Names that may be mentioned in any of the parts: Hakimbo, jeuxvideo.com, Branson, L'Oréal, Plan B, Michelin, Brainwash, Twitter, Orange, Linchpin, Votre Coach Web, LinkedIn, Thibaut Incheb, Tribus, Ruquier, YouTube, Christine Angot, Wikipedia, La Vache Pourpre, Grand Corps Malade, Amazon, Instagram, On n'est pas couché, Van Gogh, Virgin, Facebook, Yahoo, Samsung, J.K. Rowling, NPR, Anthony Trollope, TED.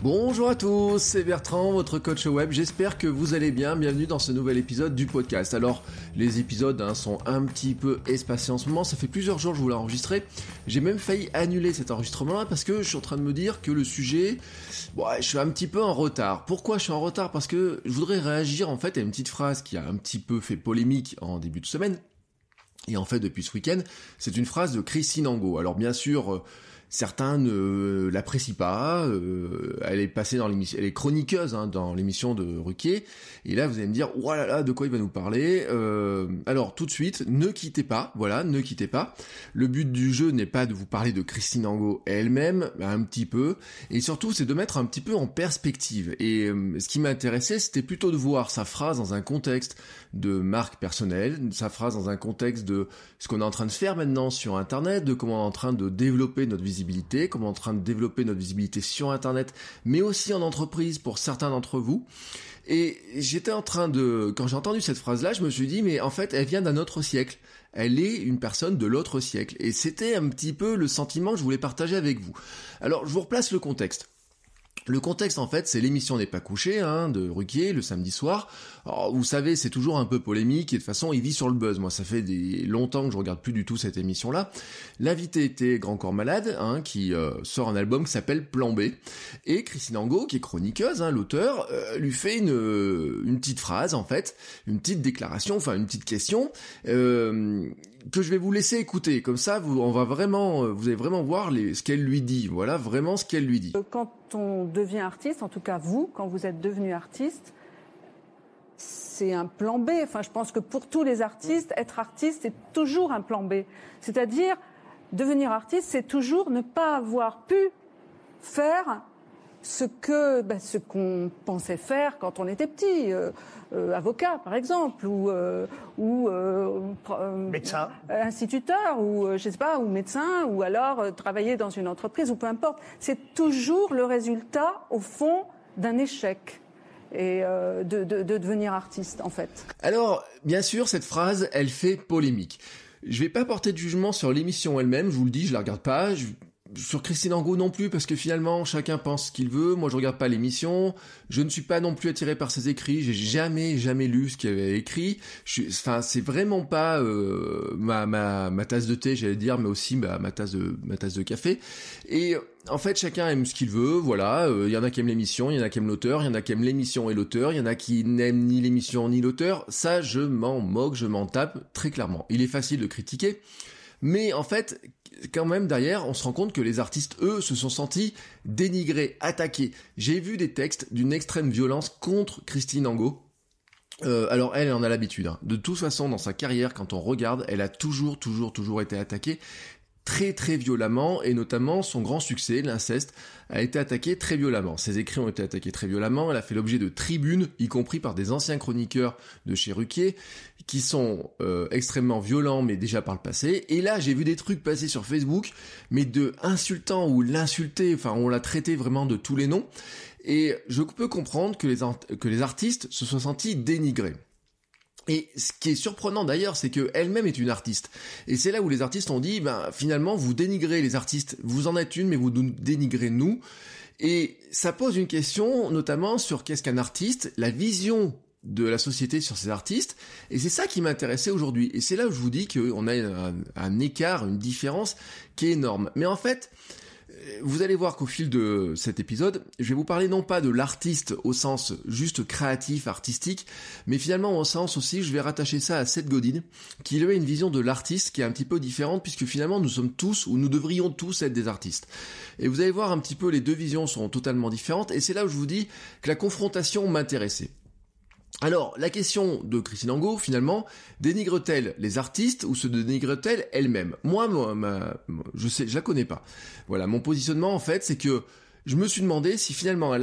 Bonjour à tous, c'est Bertrand, votre coach web. J'espère que vous allez bien. Bienvenue dans ce nouvel épisode du podcast. Alors, les épisodes sont un petit peu espacés en ce moment. Ça fait plusieurs jours que je voulais enregistrer. J'ai même failli annuler cet enregistrement-là parce que je suis en train de me dire que le sujet... je suis un petit peu en retard. Pourquoi je suis en retard ? Parce que je voudrais réagir en fait à une petite phrase qui a un petit peu fait polémique en début de semaine. Et en fait, depuis ce week-end, c'est une phrase de Christine Angot. Alors bien sûr... certains ne l'apprécient pas, elle est passée dans l'émission, elle est chroniqueuse dans l'émission de Ruquier, et là vous allez me dire, oh là là, de quoi il va nous parler. Alors tout de suite, ne quittez pas, voilà, ne quittez pas. Le but du jeu n'est pas de vous parler de Christine Angot elle-même, un petit peu, et surtout c'est de mettre un petit peu en perspective. Et ce qui m'intéressait, c'était plutôt de voir sa phrase dans un contexte de marque personnelle, sa phrase dans un contexte de ce qu'on est en train de faire maintenant sur Internet, de comment on est en train de développer notre visibilité. Comme on est en train de développer notre visibilité sur Internet, mais aussi en entreprise pour certains d'entre vous. Et j'étais en train de... Quand j'ai entendu cette phrase-là, je me suis dit, mais en fait, elle vient d'un autre siècle. Elle est une personne de l'autre siècle. Et c'était un petit peu le sentiment que je voulais partager avec vous. Alors, je vous replace le contexte. Le contexte, en fait, c'est l'émission On n'est pas couché de Ruquier, le samedi soir. Alors, vous savez, c'est toujours un peu polémique, et de toute façon, il vit sur le buzz. Moi, ça fait longtemps que je regarde plus du tout cette émission-là. L'invité était Grand Corps Malade, qui sort un album qui s'appelle Plan B. Et Christine Angot, qui est chroniqueuse, l'auteur, lui fait une petite phrase, en fait, une petite déclaration, enfin, une petite question... que je vais vous laisser écouter, comme ça vous allez vraiment voir ce qu'elle lui dit, voilà vraiment ce qu'elle lui dit. Quand on devient artiste, en tout cas vous, quand vous êtes devenu artiste, c'est un plan B, enfin je pense que pour tous les artistes, être artiste c'est toujours un plan B, c'est-à-dire devenir artiste c'est toujours ne pas avoir pu faire ce qu'on pensait faire quand on était petit, avocat par exemple, ou médecin, instituteur, ou je sais pas, ou médecin, ou alors travailler dans une entreprise, ou peu importe. C'est toujours le résultat au fond d'un échec. Et de devenir artiste en fait. Alors bien sûr cette phrase elle fait polémique. Je vais pas porter de jugement sur l'émission elle-même, je vous le dis, je la regarde pas. Sur Christine Angot non plus, parce que finalement, chacun pense ce qu'il veut. Moi, je regarde pas l'émission. Je ne suis pas non plus attiré par ses écrits. J'ai jamais lu ce qu'il avait écrit. C'est vraiment pas ma tasse de thé, j'allais dire, mais aussi ma tasse de café. Et en fait, chacun aime ce qu'il veut. Voilà, il y en a qui aiment l'émission, il y en a qui aiment l'auteur, il y en a qui aiment l'émission et l'auteur, il y en a qui n'aiment ni l'émission ni l'auteur. Ça, je m'en moque, je m'en tape très clairement. Il est facile de critiquer, mais en fait. Quand même, derrière, on se rend compte que les artistes, eux, se sont sentis dénigrés, attaqués. J'ai vu des textes d'une extrême violence contre Christine Angot. Alors, elle en a l'habitude. De toute façon, dans sa carrière, quand on regarde, elle a toujours été attaquée très, très violemment. Et notamment, son grand succès, l'inceste, a été attaqué très violemment. Ses écrits ont été attaqués très violemment. Elle a fait l'objet de tribunes, y compris par des anciens chroniqueurs de chez Ruquier, qui sont extrêmement violents, mais déjà par le passé. Et là, j'ai vu des trucs passer sur Facebook, mais de insultants ou l'insulter, enfin, on l'a traité vraiment de tous les noms. Et je peux comprendre que les artistes se soient sentis dénigrés. Et ce qui est surprenant d'ailleurs, c'est que elle-même est une artiste. Et c'est là où les artistes ont dit, finalement, vous dénigrez les artistes. Vous en êtes une, mais vous nous dénigrez nous. Et ça pose une question, notamment sur qu'est-ce qu'un artiste, la vision de la société sur ces artistes. Et c'est ça qui m'intéressait aujourd'hui. Et c'est là où je vous dis qu'on a un écart, une différence qui est énorme. Mais en fait... vous allez voir qu'au fil de cet épisode, je vais vous parler non pas de l'artiste au sens juste créatif, artistique, mais finalement au sens aussi, je vais rattacher ça à Seth Godin, qui lui a une vision de l'artiste qui est un petit peu différente, puisque finalement nous sommes tous, ou nous devrions tous être des artistes. Et vous allez voir un petit peu, les deux visions sont totalement différentes, et c'est là où je vous dis que la confrontation m'intéressait. Alors, la question de Christine Angot, finalement, dénigre-t-elle les artistes ou se dénigre-t-elle elle-même ? Moi, je la connais pas. Voilà, mon positionnement, en fait, c'est que je me suis demandé si finalement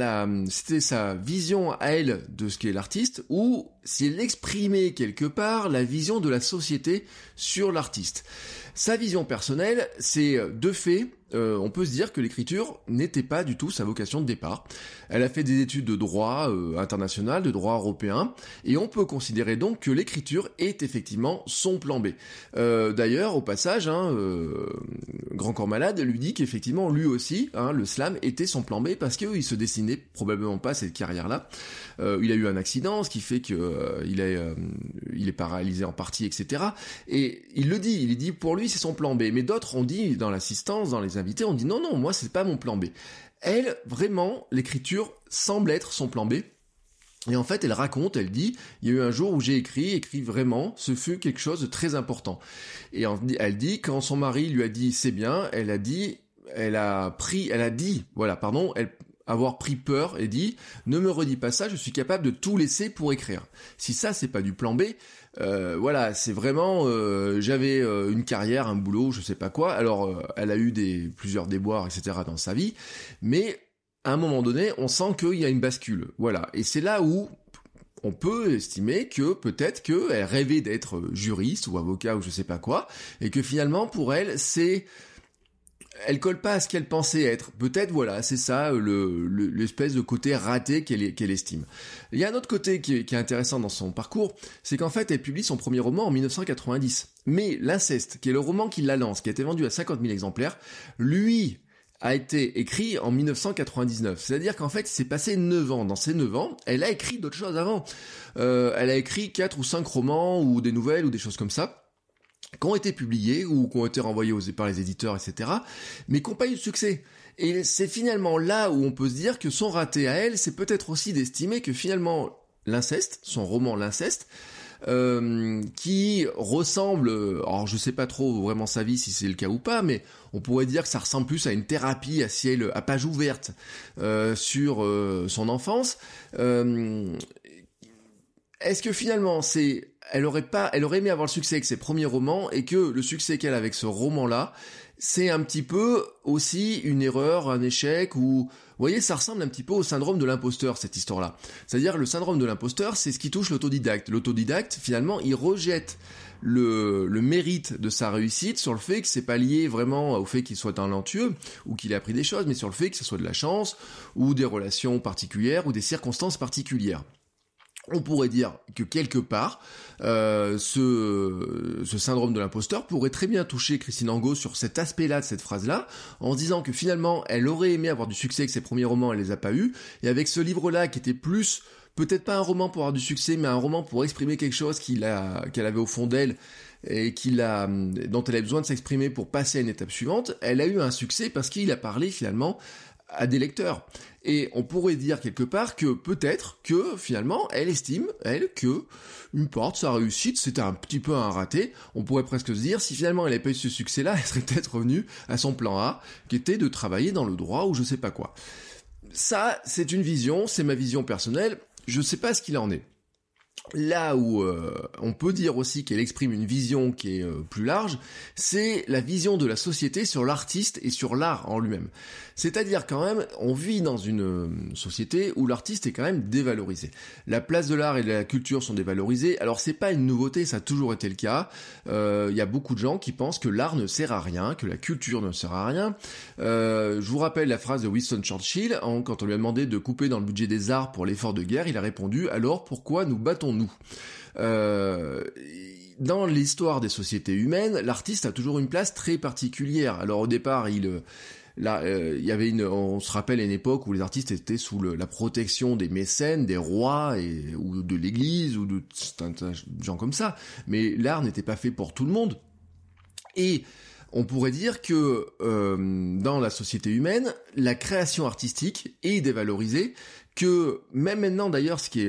c'était sa vision à elle de ce qu'est l'artiste ou si elle exprimait quelque part la vision de la société sur l'artiste. Sa vision personnelle, c'est de fait, on peut se dire que l'écriture n'était pas du tout sa vocation de départ. Elle a fait des études de droit international, de droit européen, et on peut considérer donc que l'écriture est effectivement son plan B. D'ailleurs, au passage, Grand Corps Malade lui dit qu'effectivement, lui aussi, le slam était son plan B, parce qu'il se dessinait probablement pas cette carrière-là. Il a eu un accident, ce qui fait qu'il il est paralysé en partie, etc. Et il dit pour lui, c'est son plan B. Mais d'autres ont dit, dans l'assistance, dans les invités, on dit non, moi c'est pas mon plan B. Elle, vraiment, l'écriture semble être son plan B. Et en fait, elle raconte, elle dit, il y a eu un jour où j'ai écrit vraiment, ce fut quelque chose de très important. Et elle dit, quand son mari lui a dit c'est bien, avoir pris peur et dit, ne me redis pas ça, je suis capable de tout laisser pour écrire. Si ça, c'est pas du plan B, c'est vraiment, j'avais une carrière, un boulot, je sais pas quoi. Alors, elle a eu plusieurs déboires, etc. dans sa vie, mais à un moment donné, on sent qu'il y a une bascule. Voilà, et c'est là où on peut estimer que peut-être qu'elle rêvait d'être juriste ou avocat ou je sais pas quoi, et que finalement, pour elle, elle colle pas à ce qu'elle pensait être. Peut-être, voilà, c'est ça l'espèce de côté raté qu'elle estime. Il y a un autre côté qui est intéressant dans son parcours, c'est qu'en fait, elle publie son premier roman en 1990. Mais L'Inceste, qui est le roman qui la lance, qui a été vendu à 50 000 exemplaires, lui a été écrit en 1999. C'est-à-dire qu'en fait, il s'est passé 9 ans. Dans ces 9 ans, elle a écrit d'autres choses avant. Elle a écrit 4 ou 5 romans ou des nouvelles ou des choses comme ça, qui ont été publiés ou qui ont été renvoyés par les éditeurs, etc., mais qui n'ont pas eu de succès. Et c'est finalement là où on peut se dire que son raté à elle, c'est peut-être aussi d'estimer que finalement L'Inceste, son roman L'Inceste, qui ressemble, alors je sais pas trop vraiment sa vie si c'est le cas ou pas, mais on pourrait dire que ça ressemble plus à une thérapie à page ouverte sur son enfance. Est-ce que finalement elle aurait aimé avoir le succès avec ses premiers romans, et que le succès qu'elle a avec ce roman-là, c'est un petit peu aussi une erreur, un échec, ou, vous voyez, ça ressemble un petit peu au syndrome de l'imposteur, cette histoire-là. C'est-à-dire, le syndrome de l'imposteur, c'est ce qui touche l'autodidacte. L'autodidacte, finalement, il rejette le mérite de sa réussite sur le fait que c'est pas lié vraiment au fait qu'il soit talentueux ou qu'il ait appris des choses, mais sur le fait que ce soit de la chance, ou des relations particulières, ou des circonstances particulières. On pourrait dire que quelque part, ce syndrome de l'imposteur pourrait très bien toucher Christine Angot sur cet aspect-là, de cette phrase-là, en disant que finalement, elle aurait aimé avoir du succès avec ses premiers romans, elle les a pas eus, et avec ce livre-là qui était plus, peut-être pas un roman pour avoir du succès, mais un roman pour exprimer quelque chose qu'elle avait au fond d'elle, et dont elle avait besoin de s'exprimer pour passer à une étape suivante, elle a eu un succès parce qu'il a parlé finalement à des lecteurs. Et on pourrait dire quelque part que peut-être que finalement elle estime, que une porte, sa réussite, c'était un petit peu un raté. On pourrait presque se dire, si finalement elle n'avait pas eu ce succès-là, elle serait peut-être revenue à son plan A, qui était de travailler dans le droit ou je sais pas quoi. Ça, c'est une vision, c'est ma vision personnelle, je sais pas ce qu'il en est. Là où on peut dire aussi qu'elle exprime une vision qui est plus large, c'est la vision de la société sur l'artiste et sur l'art en lui-même. C'est-à-dire quand même, on vit dans une société où l'artiste est quand même dévalorisé. La place de l'art et de la culture sont dévalorisées. Alors c'est pas une nouveauté, ça a toujours été le cas. Il y a beaucoup de gens qui pensent que l'art ne sert à rien, que la culture ne sert à rien. Je vous rappelle la phrase de Winston Churchill, quand on lui a demandé de couper dans le budget des arts pour l'effort de guerre, il a répondu « Alors pourquoi nous battons-nous » dans l'histoire des sociétés humaines, l'artiste a toujours une place très particulière. Alors au départ, il y avait on se rappelle une époque où les artistes étaient sous la protection des mécènes, des rois ou de l'Église ou de gens comme ça. Mais l'art n'était pas fait pour tout le monde. Et on pourrait dire que dans la société humaine, la création artistique est dévalorisée. Que même maintenant d'ailleurs, ce qui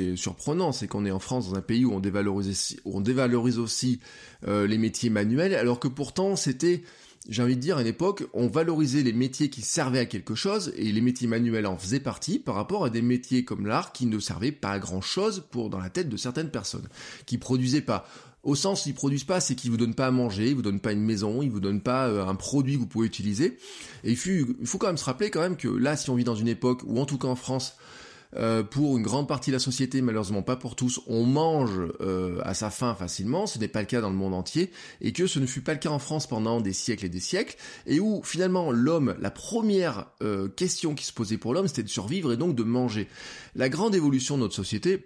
est surprenant, c'est qu'on est en France, dans un pays où on dévalorise aussi les métiers manuels, alors que pourtant c'était j'ai envie de dire, à l'époque, on valorisait les métiers qui servaient à quelque chose, et les métiers manuels en faisaient partie, par rapport à des métiers comme l'art qui ne servaient pas à grand chose pour, dans la tête de certaines personnes, qui produisaient pas. Au sens, ils produisent pas, c'est qu'ils vous donnent pas à manger, ils vous donnent pas une maison, ils vous donnent pas un produit que vous pouvez utiliser. Et il faut quand même se rappeler quand même que là, si on vit dans une époque, ou en tout cas en France, pour une grande partie de la société, malheureusement pas pour tous, on mange à sa faim facilement, ce n'est pas le cas dans le monde entier, et que ce ne fut pas le cas en France pendant des siècles et des siècles, et où finalement l'homme, la première question qui se posait pour l'homme, c'était de survivre et donc de manger. La grande évolution de notre société,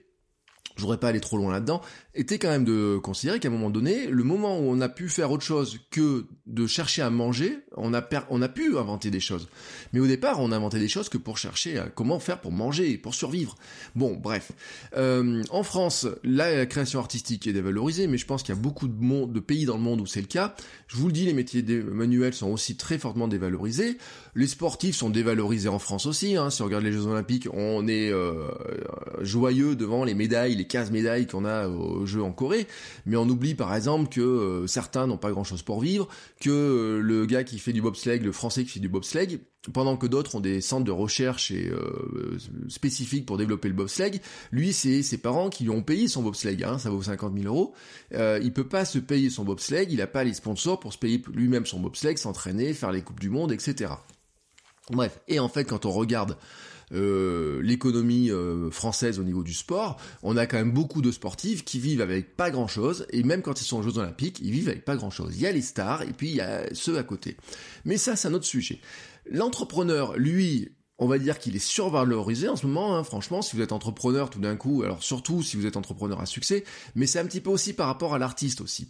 je voudrais pas aller trop loin là-dedans, était quand même de considérer qu'à un moment donné, le moment où on a pu faire autre chose que de chercher à manger, on a pu inventer des choses. Mais au départ, on inventait des choses que pour chercher à comment faire pour manger, pour survivre. Bon, bref. En France, la création artistique est dévalorisée, mais je pense qu'il y a beaucoup de pays dans le monde où c'est le cas. Je vous le dis, les métiers manuels sont aussi très fortement dévalorisés. Les sportifs sont dévalorisés en France aussi, hein. Si on regarde les Jeux Olympiques, on est joyeux devant les médailles, les 15 médailles qu'on a aux Jeux en Corée, mais on oublie par exemple que certains n'ont pas grand-chose pour vivre, que le gars qui fait du bobsleigh, le français qui fait du bobsleigh, pendant que d'autres ont des centres de recherche et spécifiques pour développer le bobsleigh, lui c'est ses parents qui lui ont payé son bobsleigh, hein, ça vaut 50 000 €, il peut pas se payer son bobsleigh, il a pas les sponsors pour se payer lui-même son bobsleigh, s'entraîner, faire les coupes du monde, etc. Bref, et en fait quand on regarde l'économie française au niveau du sport, on a quand même beaucoup de sportifs qui vivent avec pas grand chose, et même quand ils sont aux Jeux Olympiques, ils vivent avec pas grand chose. Il y a les stars, et puis il y a ceux à côté. Mais ça, c'est un autre sujet. L'entrepreneur, lui, on va dire qu'il est survalorisé en ce moment, hein, franchement, si vous êtes entrepreneur tout d'un coup, alors surtout si vous êtes entrepreneur à succès, mais c'est un petit peu aussi par rapport à l'artiste aussi.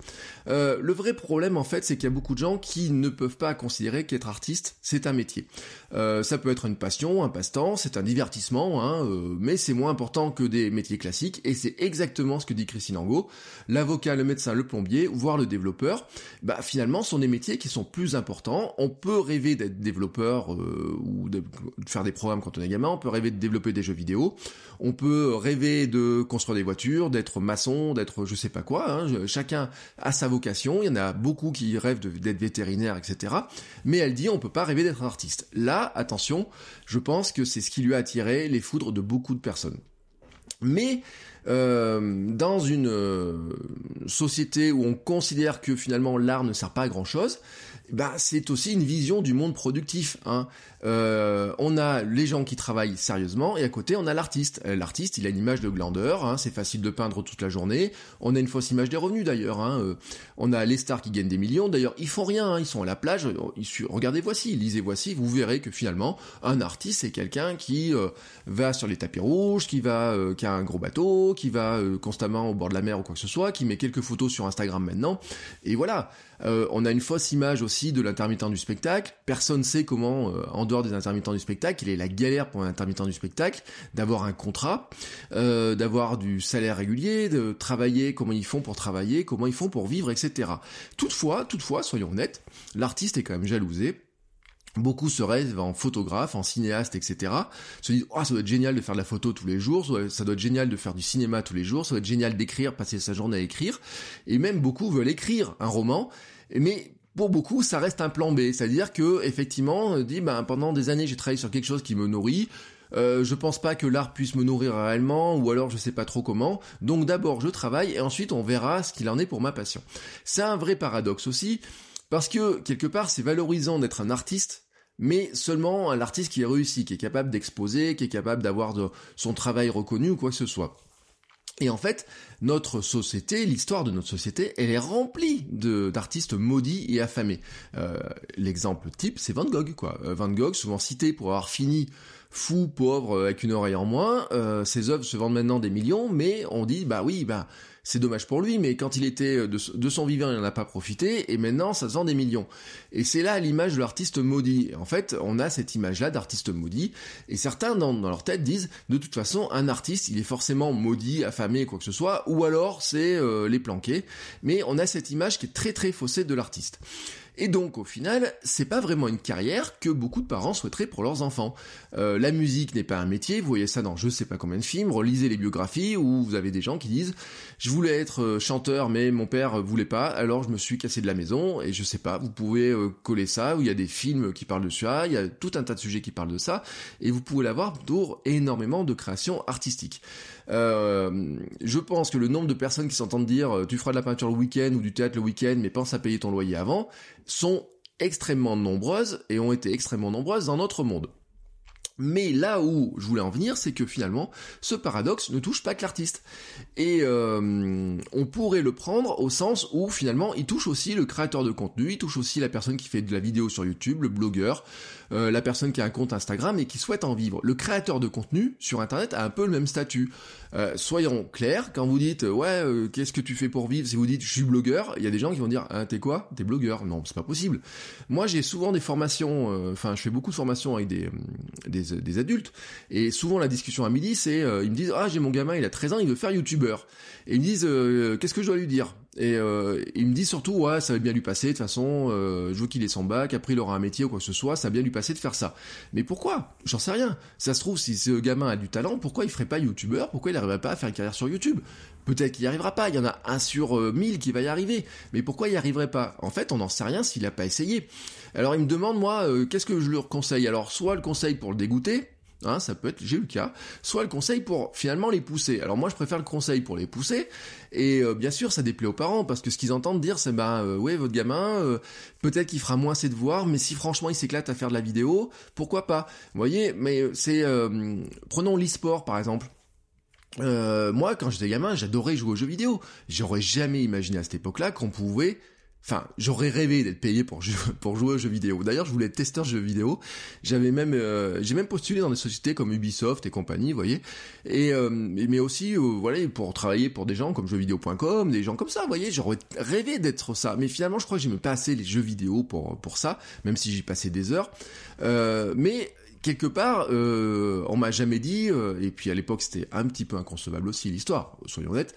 Le vrai problème en fait, c'est qu'il y a beaucoup de gens qui ne peuvent pas considérer qu'être artiste, c'est un métier. Ça peut être une passion, un passe-temps, c'est un divertissement, hein, mais c'est moins important que des métiers classiques, et c'est exactement ce que dit Christine Angot, l'avocat, le médecin, le plombier, voire le développeur, bah finalement ce sont des métiers qui sont plus importants. On peut rêver d'être développeur ou de faire des programmes quand on est gamin, on peut rêver de développer des jeux vidéo, on peut rêver de construire des voitures, d'être maçon, d'être je sais pas quoi, hein, chacun a sa vocation, il y en a beaucoup qui rêvent d'être vétérinaire, etc. Mais elle dit on peut pas rêver d'être artiste. Là, attention, je pense que c'est ce qui lui a attiré les foudres de beaucoup de personnes. Mais dans une société où on considère que finalement l'art ne sert pas à grand chose, bah c'est aussi une vision du monde productif, hein. On a les gens qui travaillent sérieusement, et à côté on a l'artiste. L'artiste, il a une image de glandeur, hein, c'est facile de peindre toute la journée. On a une fausse image des revenus d'ailleurs, hein. On a les stars qui gagnent des millions. D'ailleurs, ils font rien, hein, ils sont à la plage. Regardez Voici, lisez Voici, vous verrez que finalement un artiste c'est quelqu'un qui va sur les tapis rouges, qui a un gros bateau, qui va constamment au bord de la mer ou quoi que ce soit, qui met quelques photos sur Instagram maintenant. Et voilà. On a une fausse image aussi de l'intermittent du spectacle. Personne sait comment, en dehors des intermittents du spectacle, il est la galère pour un intermittent du spectacle d'avoir un contrat, d'avoir du salaire régulier, de travailler, comment ils font pour travailler, comment ils font pour vivre, etc. Toutefois, soyons honnêtes, l'artiste est quand même jalousé. Beaucoup se rêvent en photographe, en cinéaste, etc. Se disent, oh, ça doit être génial de faire de la photo tous les jours, ça doit être génial de faire du cinéma tous les jours, ça doit être génial d'écrire, passer sa journée à écrire. Et même beaucoup veulent écrire un roman, mais pour beaucoup, ça reste un plan B. C'est-à-dire que, effectivement, on dit, pendant des années, j'ai travaillé sur quelque chose qui me nourrit, je pense pas que l'art puisse me nourrir réellement, ou alors je sais pas trop comment. Donc d'abord, je travaille, et ensuite, on verra ce qu'il en est pour ma passion. C'est un vrai paradoxe aussi, parce que, quelque part, c'est valorisant d'être un artiste, mais seulement à l'artiste qui est réussi, qui est capable d'exposer, qui est capable d'avoir son travail reconnu ou quoi que ce soit. Et en fait, notre société, l'histoire de notre société, elle est remplie d'artistes maudits et affamés. L'exemple type, c'est Van Gogh, quoi. Van Gogh, souvent cité pour avoir fini fou, pauvre, avec une oreille en moins. Ses œuvres se vendent maintenant des millions, mais on dit, c'est dommage pour lui, mais quand il était de son vivant, il n'en a pas profité, et maintenant, ça se vend des millions. Et c'est là l'image de l'artiste maudit. En fait, on a cette image-là d'artiste maudit, et certains, dans leur tête, disent, de toute façon, un artiste, il est forcément maudit, affamé, quoi que ce soit, ou alors, c'est les planqués. Mais on a cette image qui est très, très faussée de l'artiste. Et donc au final, c'est pas vraiment une carrière que beaucoup de parents souhaiteraient pour leurs enfants. La musique n'est pas un métier, vous voyez ça dans je sais pas combien de films, relisez les biographies où vous avez des gens qui disent « Je voulais être chanteur mais mon père voulait pas, alors je me suis cassé de la maison » et je sais pas, vous pouvez coller ça, où il y a des films qui parlent de ça, il y a tout un tas de sujets qui parlent de ça, et vous pouvez l'avoir pour énormément de créations artistiques. Je pense que le nombre de personnes qui s'entendent dire « Tu feras de la peinture le week-end ou du théâtre le week-end mais pense à payer ton loyer avant » sont extrêmement nombreuses et ont été extrêmement nombreuses dans notre monde. Mais là où je voulais en venir, c'est que finalement, ce paradoxe ne touche pas que l'artiste. Et on pourrait le prendre au sens où finalement, il touche aussi le créateur de contenu, il touche aussi la personne qui fait de la vidéo sur YouTube, le blogueur, la personne qui a un compte Instagram et qui souhaite en vivre. Le créateur de contenu sur Internet a un peu le même statut. Soyons clairs, quand vous dites « Ouais, qu'est-ce que tu fais pour vivre ?» Si vous dites « Je suis blogueur », il y a des gens qui vont dire « T'es quoi ? T'es blogueur ?» Non, c'est pas possible. Moi, j'ai souvent des formations, je fais beaucoup de formations avec des adultes, et souvent la discussion à midi c'est, ils me disent « Ah, j'ai mon gamin, il a 13 ans, il veut faire youtubeur », et ils me disent « Qu'est-ce que je dois lui dire ?» Et il me dit surtout « Ouais, ça va bien lui passer, de toute façon, je veux qu'il ait son bac, après il aura un métier ou quoi que ce soit, ça va bien lui passer de faire ça. » Mais pourquoi ? J'en sais rien. Ça se trouve, si ce gamin a du talent, pourquoi il ferait pas youtubeur ? Pourquoi il n'arriverait pas à faire une carrière sur YouTube ? Peut-être qu'il n'y arrivera pas, il y en a 1 sur 1000 qui va y arriver, mais pourquoi il n'y arriverait pas ? En fait, on n'en sait rien s'il n'a pas essayé. Alors il me demande, moi, qu'est-ce que je leur conseille ? Alors soit le conseil pour le dégoûter, hein, ça peut être, j'ai eu le cas, soit le conseil pour finalement les pousser. Alors moi je préfère le conseil pour les pousser, et bien sûr ça déplaît aux parents, parce que ce qu'ils entendent dire c'est ouais votre gamin, peut-être qu'il fera moins ses devoirs, mais si franchement il s'éclate à faire de la vidéo, pourquoi pas ? Vous voyez, mais c'est, prenons l'e-sport par exemple. Moi quand j'étais gamin j'adorais jouer aux jeux vidéo, j'aurais jamais imaginé à cette époque-là qu'on pouvait... Enfin, j'aurais rêvé d'être payé pour jouer aux jeux vidéo. D'ailleurs, je voulais être testeur de jeux vidéo. J'avais même, j'ai même postulé dans des sociétés comme Ubisoft et compagnie, vous voyez. Et mais aussi, voilà, pour travailler pour des gens comme jeuxvideo.com, des gens comme ça, vous voyez. J'aurais rêvé d'être ça. Mais finalement, je crois que j'aimais pas assez les jeux vidéo pour ça, même si j'y passais des heures. Mais quelque part, on m'a jamais dit, et puis à l'époque c'était un petit peu inconcevable aussi l'histoire, soyons honnêtes,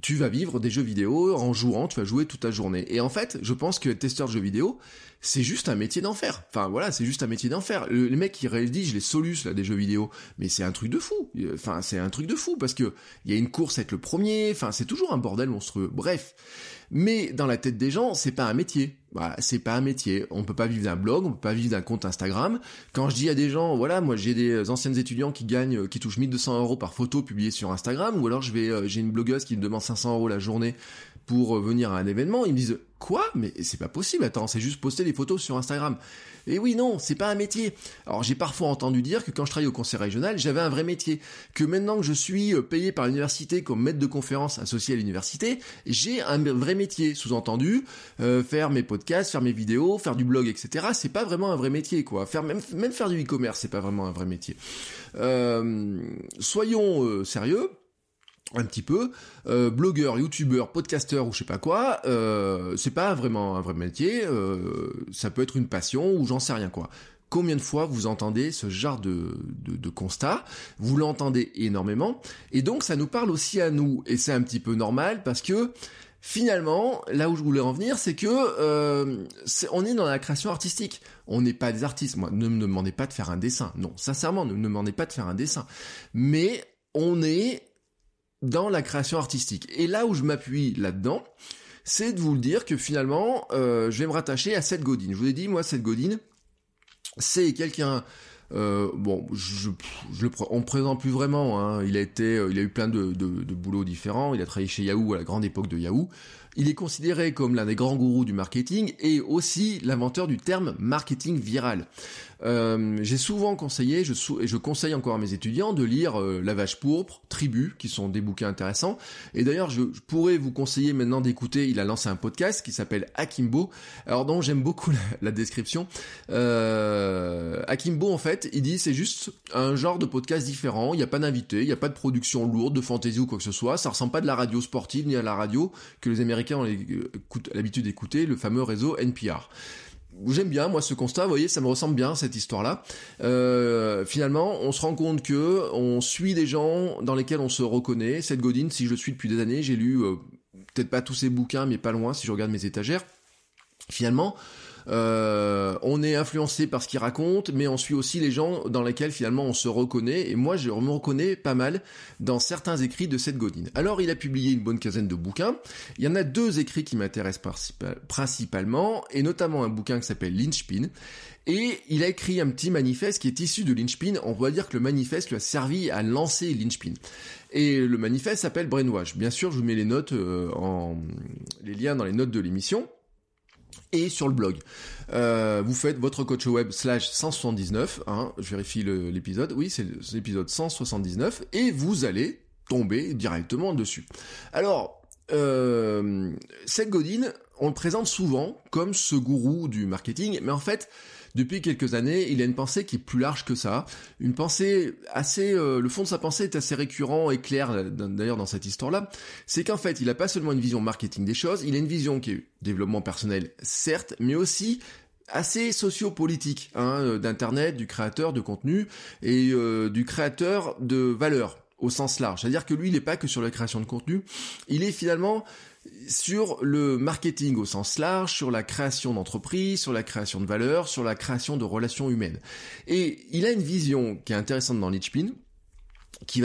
tu vas vivre des jeux vidéo en jouant, tu vas jouer toute ta journée. Et en fait, je pense que testeur de jeux vidéo, c'est juste un métier d'enfer. Enfin voilà, c'est juste un métier d'enfer. Les mecs qui rédigent les solus là des jeux vidéo, mais c'est un truc de fou. Enfin, c'est un truc de fou parce que il y a une course à être le premier, enfin c'est toujours un bordel monstrueux. Bref. Mais dans la tête des gens, c'est pas un métier. Voilà, c'est pas un métier. On peut pas vivre d'un blog, on peut pas vivre d'un compte Instagram. Quand je dis à des gens, voilà, moi j'ai des anciennes étudiants qui touchent 1 200 € par photo publiée sur Instagram, ou alors j'ai une blogueuse qui me demande 500 € la journée pour venir à un événement, ils me disent quoi ? Mais c'est pas possible, attends, c'est juste poster des photos sur Instagram. Et oui, non, c'est pas un métier. Alors j'ai parfois entendu dire que quand je travaillais au conseil régional, j'avais un vrai métier. Que maintenant que je suis payé par l'université comme maître de conférence associé à l'université, j'ai un vrai métier. Sous-entendu, faire mes podcasts, faire mes vidéos, faire du blog, etc. C'est pas vraiment un vrai métier, quoi. Même faire du e-commerce, c'est pas vraiment un vrai métier. Soyons sérieux. Un petit peu, blogueur, youtubeur, podcasteur ou je sais pas quoi, c'est pas vraiment un vrai métier, ça peut être une passion ou j'en sais rien quoi. Combien de fois vous entendez ce genre de constat ? Vous l'entendez énormément et donc ça nous parle aussi à nous et c'est un petit peu normal parce que finalement, là où je voulais en venir, c'est que on est dans la création artistique. On n'est pas des artistes. Moi, ne me demandez pas de faire un dessin. Non, sincèrement, ne me demandez pas de faire un dessin. Mais on est dans la création artistique. Et là où je m'appuie là-dedans, c'est de vous le dire que finalement, je vais me rattacher à Seth Godin. Je vous ai dit, moi, Seth Godin, c'est quelqu'un... on ne présente plus vraiment, hein. Il a eu plein de boulots différents, il a travaillé chez Yahoo à la grande époque de Yahoo. Il est considéré comme l'un des grands gourous du marketing et aussi l'inventeur du terme marketing viral. J'ai souvent conseillé, je conseille encore à mes étudiants de lire La Vache Pourpre, Tribus, qui sont des bouquins intéressants. Et d'ailleurs, je pourrais vous conseiller maintenant d'écouter, il a lancé un podcast qui s'appelle Hakimbo, alors dont j'aime beaucoup la description. Hakimbo, en fait, il dit c'est juste un genre de podcast différent, il n'y a pas d'invité, il n'y a pas de production lourde, de fantaisie ou quoi que ce soit, ça ressemble pas de la radio sportive ni à la radio que les Américains ont l'habitude d'écouter, le fameux réseau NPR. J'aime bien, moi, ce constat, vous voyez, ça me ressemble bien, cette histoire-là. Finalement, on se rend compte que on suit des gens dans lesquels on se reconnaît. Seth Godin, si je le suis depuis des années, j'ai lu peut-être pas tous ses bouquins, mais pas loin, si je regarde mes étagères. finalement, on est influencé par ce qu'ils racontent, mais on suit aussi les gens dans lesquels finalement on se reconnaît, et moi je me reconnais pas mal dans certains écrits de Seth Godin. Alors il a publié une bonne quinzaine de bouquins, il y en a 2 écrits qui m'intéressent principalement, et notamment un bouquin qui s'appelle Linchpin, et il a écrit un petit manifeste qui est issu de Linchpin. On va dire que le manifeste lui a servi à lancer Linchpin. Et le manifeste s'appelle Brainwash. Bien sûr, je vous mets les notes les liens dans les notes de l'émission. Et sur le blog, vous faites votre coach web /179, hein, je vérifie l'épisode, oui c'est l'épisode 179, et vous allez tomber directement dessus. Alors, Seth Godin, on le présente souvent comme ce gourou du marketing, mais en fait, depuis quelques années, il a une pensée qui est plus large que ça, une pensée assez... le fond de sa pensée est assez récurrent et clair, d'ailleurs, dans cette histoire-là. C'est qu'en fait, il n'a pas seulement une vision marketing des choses, il a une vision qui est développement personnel, certes, mais aussi assez socio-politique, hein, d'Internet, du créateur de contenu et du créateur de valeur au sens large. C'est-à-dire que lui, il n'est pas que sur la création de contenu, il est finalement... sur le marketing au sens large, sur la création d'entreprises, sur la création de valeur, sur la création de relations humaines. Et il a une vision qui est intéressante dans Linchpin, qui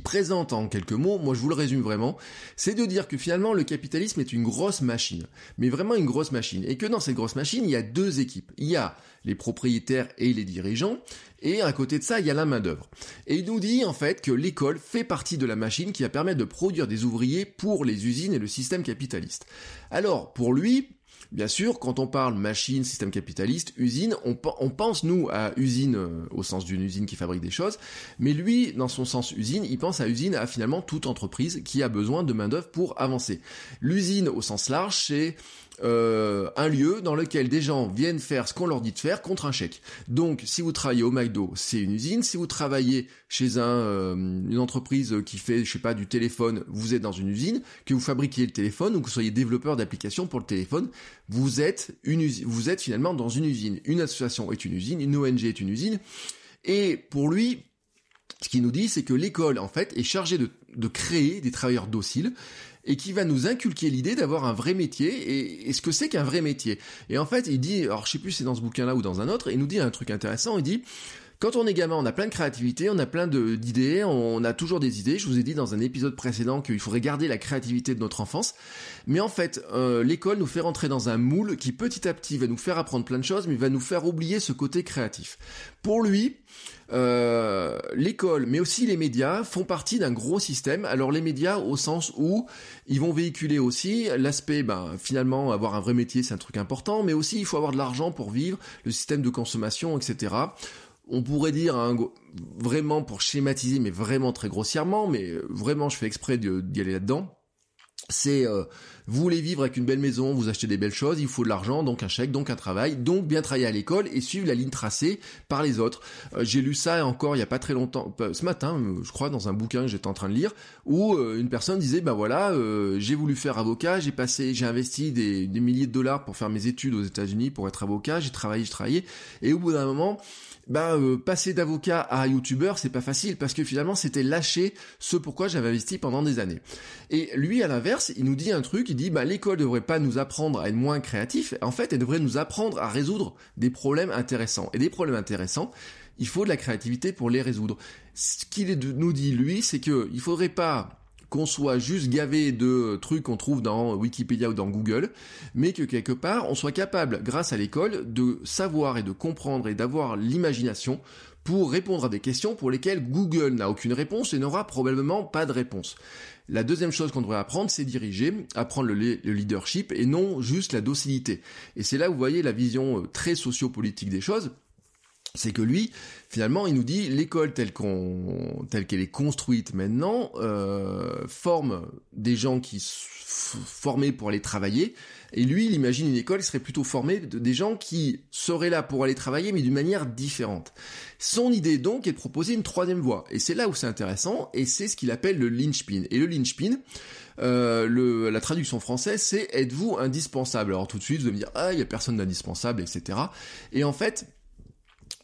présente en quelques mots, moi je vous le résume vraiment, c'est de dire que finalement le capitalisme est une grosse machine, mais vraiment une grosse machine, et que dans cette grosse machine, il y a 2 équipes. Il y a les propriétaires et les dirigeants, et à côté de ça, il y a la main-d'œuvre. Et il nous dit en fait que l'école fait partie de la machine qui va permettre de produire des ouvriers pour les usines et le système capitaliste. Alors, pour lui... bien sûr, quand on parle machine, système capitaliste, usine, on pense, nous, à usine au sens d'une usine qui fabrique des choses, mais lui, dans son sens usine, il pense à usine à finalement toute entreprise qui a besoin de main-d'œuvre pour avancer. L'usine, au sens large, c'est un lieu dans lequel des gens viennent faire ce qu'on leur dit de faire contre un chèque. Donc, si vous travaillez au McDo, c'est une usine. Si vous travaillez chez une entreprise qui fait, je sais pas, du téléphone, vous êtes dans une usine. Que vous fabriquiez le téléphone ou que vous soyez développeur d'applications pour le téléphone, vous êtes finalement dans une usine. Une association est une usine, une ONG est une usine. Et pour lui, ce qu'il nous dit, c'est que l'école, en fait, est chargée de créer des travailleurs dociles et qui va nous inculquer l'idée d'avoir un vrai métier, et ce que c'est qu'un vrai métier. Et en fait, il dit, alors je sais plus si c'est dans ce bouquin-là ou dans un autre, il nous dit un truc intéressant, il dit, quand on est gamin, on a plein de créativité, on a plein d'idées, on a toujours des idées, je vous ai dit dans un épisode précédent qu'il faudrait garder la créativité de notre enfance, mais en fait, l'école nous fait rentrer dans un moule qui petit à petit va nous faire apprendre plein de choses, mais va nous faire oublier ce côté créatif. Pour lui... l'école, mais aussi les médias font partie d'un gros système. Alors les médias au sens où ils vont véhiculer aussi l'aspect, finalement avoir un vrai métier c'est un truc important, mais aussi il faut avoir de l'argent pour vivre, le système de consommation, etc. On pourrait dire, hein, vraiment pour schématiser, mais vraiment très grossièrement, mais vraiment je fais exprès d'y aller là-dedans, c'est vous voulez vivre avec une belle maison, vous achetez des belles choses, il faut de l'argent, donc un chèque, donc un travail, donc bien travailler à l'école et suivre la ligne tracée par les autres. J'ai lu ça encore il y a pas très longtemps, ce matin, je crois, dans un bouquin que j'étais en train de lire, où une personne disait, j'ai voulu faire avocat, j'ai investi des milliers de dollars pour faire mes études aux États-Unis pour être avocat, j'ai travaillé, et au bout d'un moment... passer d'avocat à youtubeur, c'est pas facile, parce que finalement, c'était lâcher ce pourquoi j'avais investi pendant des années. Et lui, à l'inverse, il nous dit un truc, il dit, l'école devrait pas nous apprendre à être moins créatif, en fait, elle devrait nous apprendre à résoudre des problèmes intéressants. Et des problèmes intéressants, il faut de la créativité pour les résoudre. Ce qu'il nous dit, lui, c'est que il faudrait pas qu'on soit juste gavé de trucs qu'on trouve dans Wikipédia ou dans Google, mais que quelque part, on soit capable, grâce à l'école, de savoir et de comprendre et d'avoir l'imagination pour répondre à des questions pour lesquelles Google n'a aucune réponse et n'aura probablement pas de réponse. La deuxième chose qu'on devrait apprendre, c'est diriger, apprendre le leadership et non juste la docilité. Et c'est là où vous voyez la vision très sociopolitique des choses. C'est que lui, finalement, il nous dit l'école telle qu'elle est construite maintenant forme des gens qui sont formés pour aller travailler. Et lui, il imagine une école qui serait plutôt formée des gens qui seraient là pour aller travailler, mais d'une manière différente. Son idée, donc, est de proposer une 3e voie. Et c'est là où c'est intéressant, et c'est ce qu'il appelle le Linchpin. Et le Linchpin... la traduction française, c'est « Êtes-vous indispensable ?» Alors tout de suite, vous allez me dire « Ah, il n'y a personne d'indispensable, etc. » Et en fait...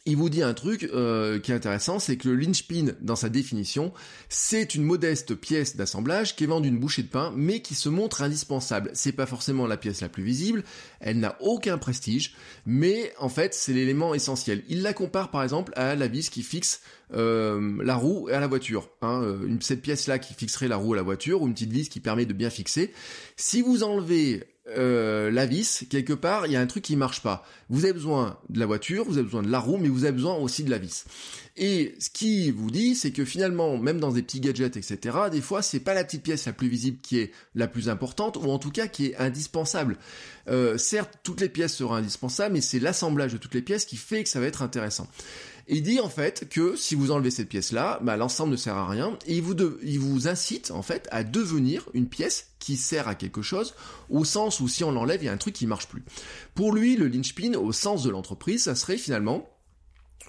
il vous dit un truc qui est intéressant, c'est que le linchpin, dans sa définition, c'est une modeste pièce d'assemblage qui est vendue une bouchée de pain, mais qui se montre indispensable. C'est pas forcément la pièce la plus visible, elle n'a aucun prestige, mais en fait, c'est l'élément essentiel. Il la compare par exemple à la vis qui fixe la roue à la voiture. Cette pièce-là qui fixerait la roue à la voiture, ou une petite vis qui permet de bien fixer. Si vous enlevez la vis, quelque part, il y a un truc qui marche pas. Vous avez besoin de la voiture, vous avez besoin de la roue, mais vous avez besoin aussi de la vis. Et ce qui vous dit, c'est que finalement, même dans des petits gadgets, etc., des fois, c'est pas la petite pièce la plus visible qui est la plus importante, ou en tout cas qui est indispensable. Certes, toutes les pièces seront indispensables, mais c'est l'assemblage de toutes les pièces qui fait que ça va être intéressant. Il dit en fait que si vous enlevez cette pièce-là, bah, l'ensemble ne sert à rien, et il vous incite en fait à devenir une pièce qui sert à quelque chose, au sens où si on l'enlève, il y a un truc qui marche plus. Pour lui, le linchpin, au sens de l'entreprise, ça serait finalement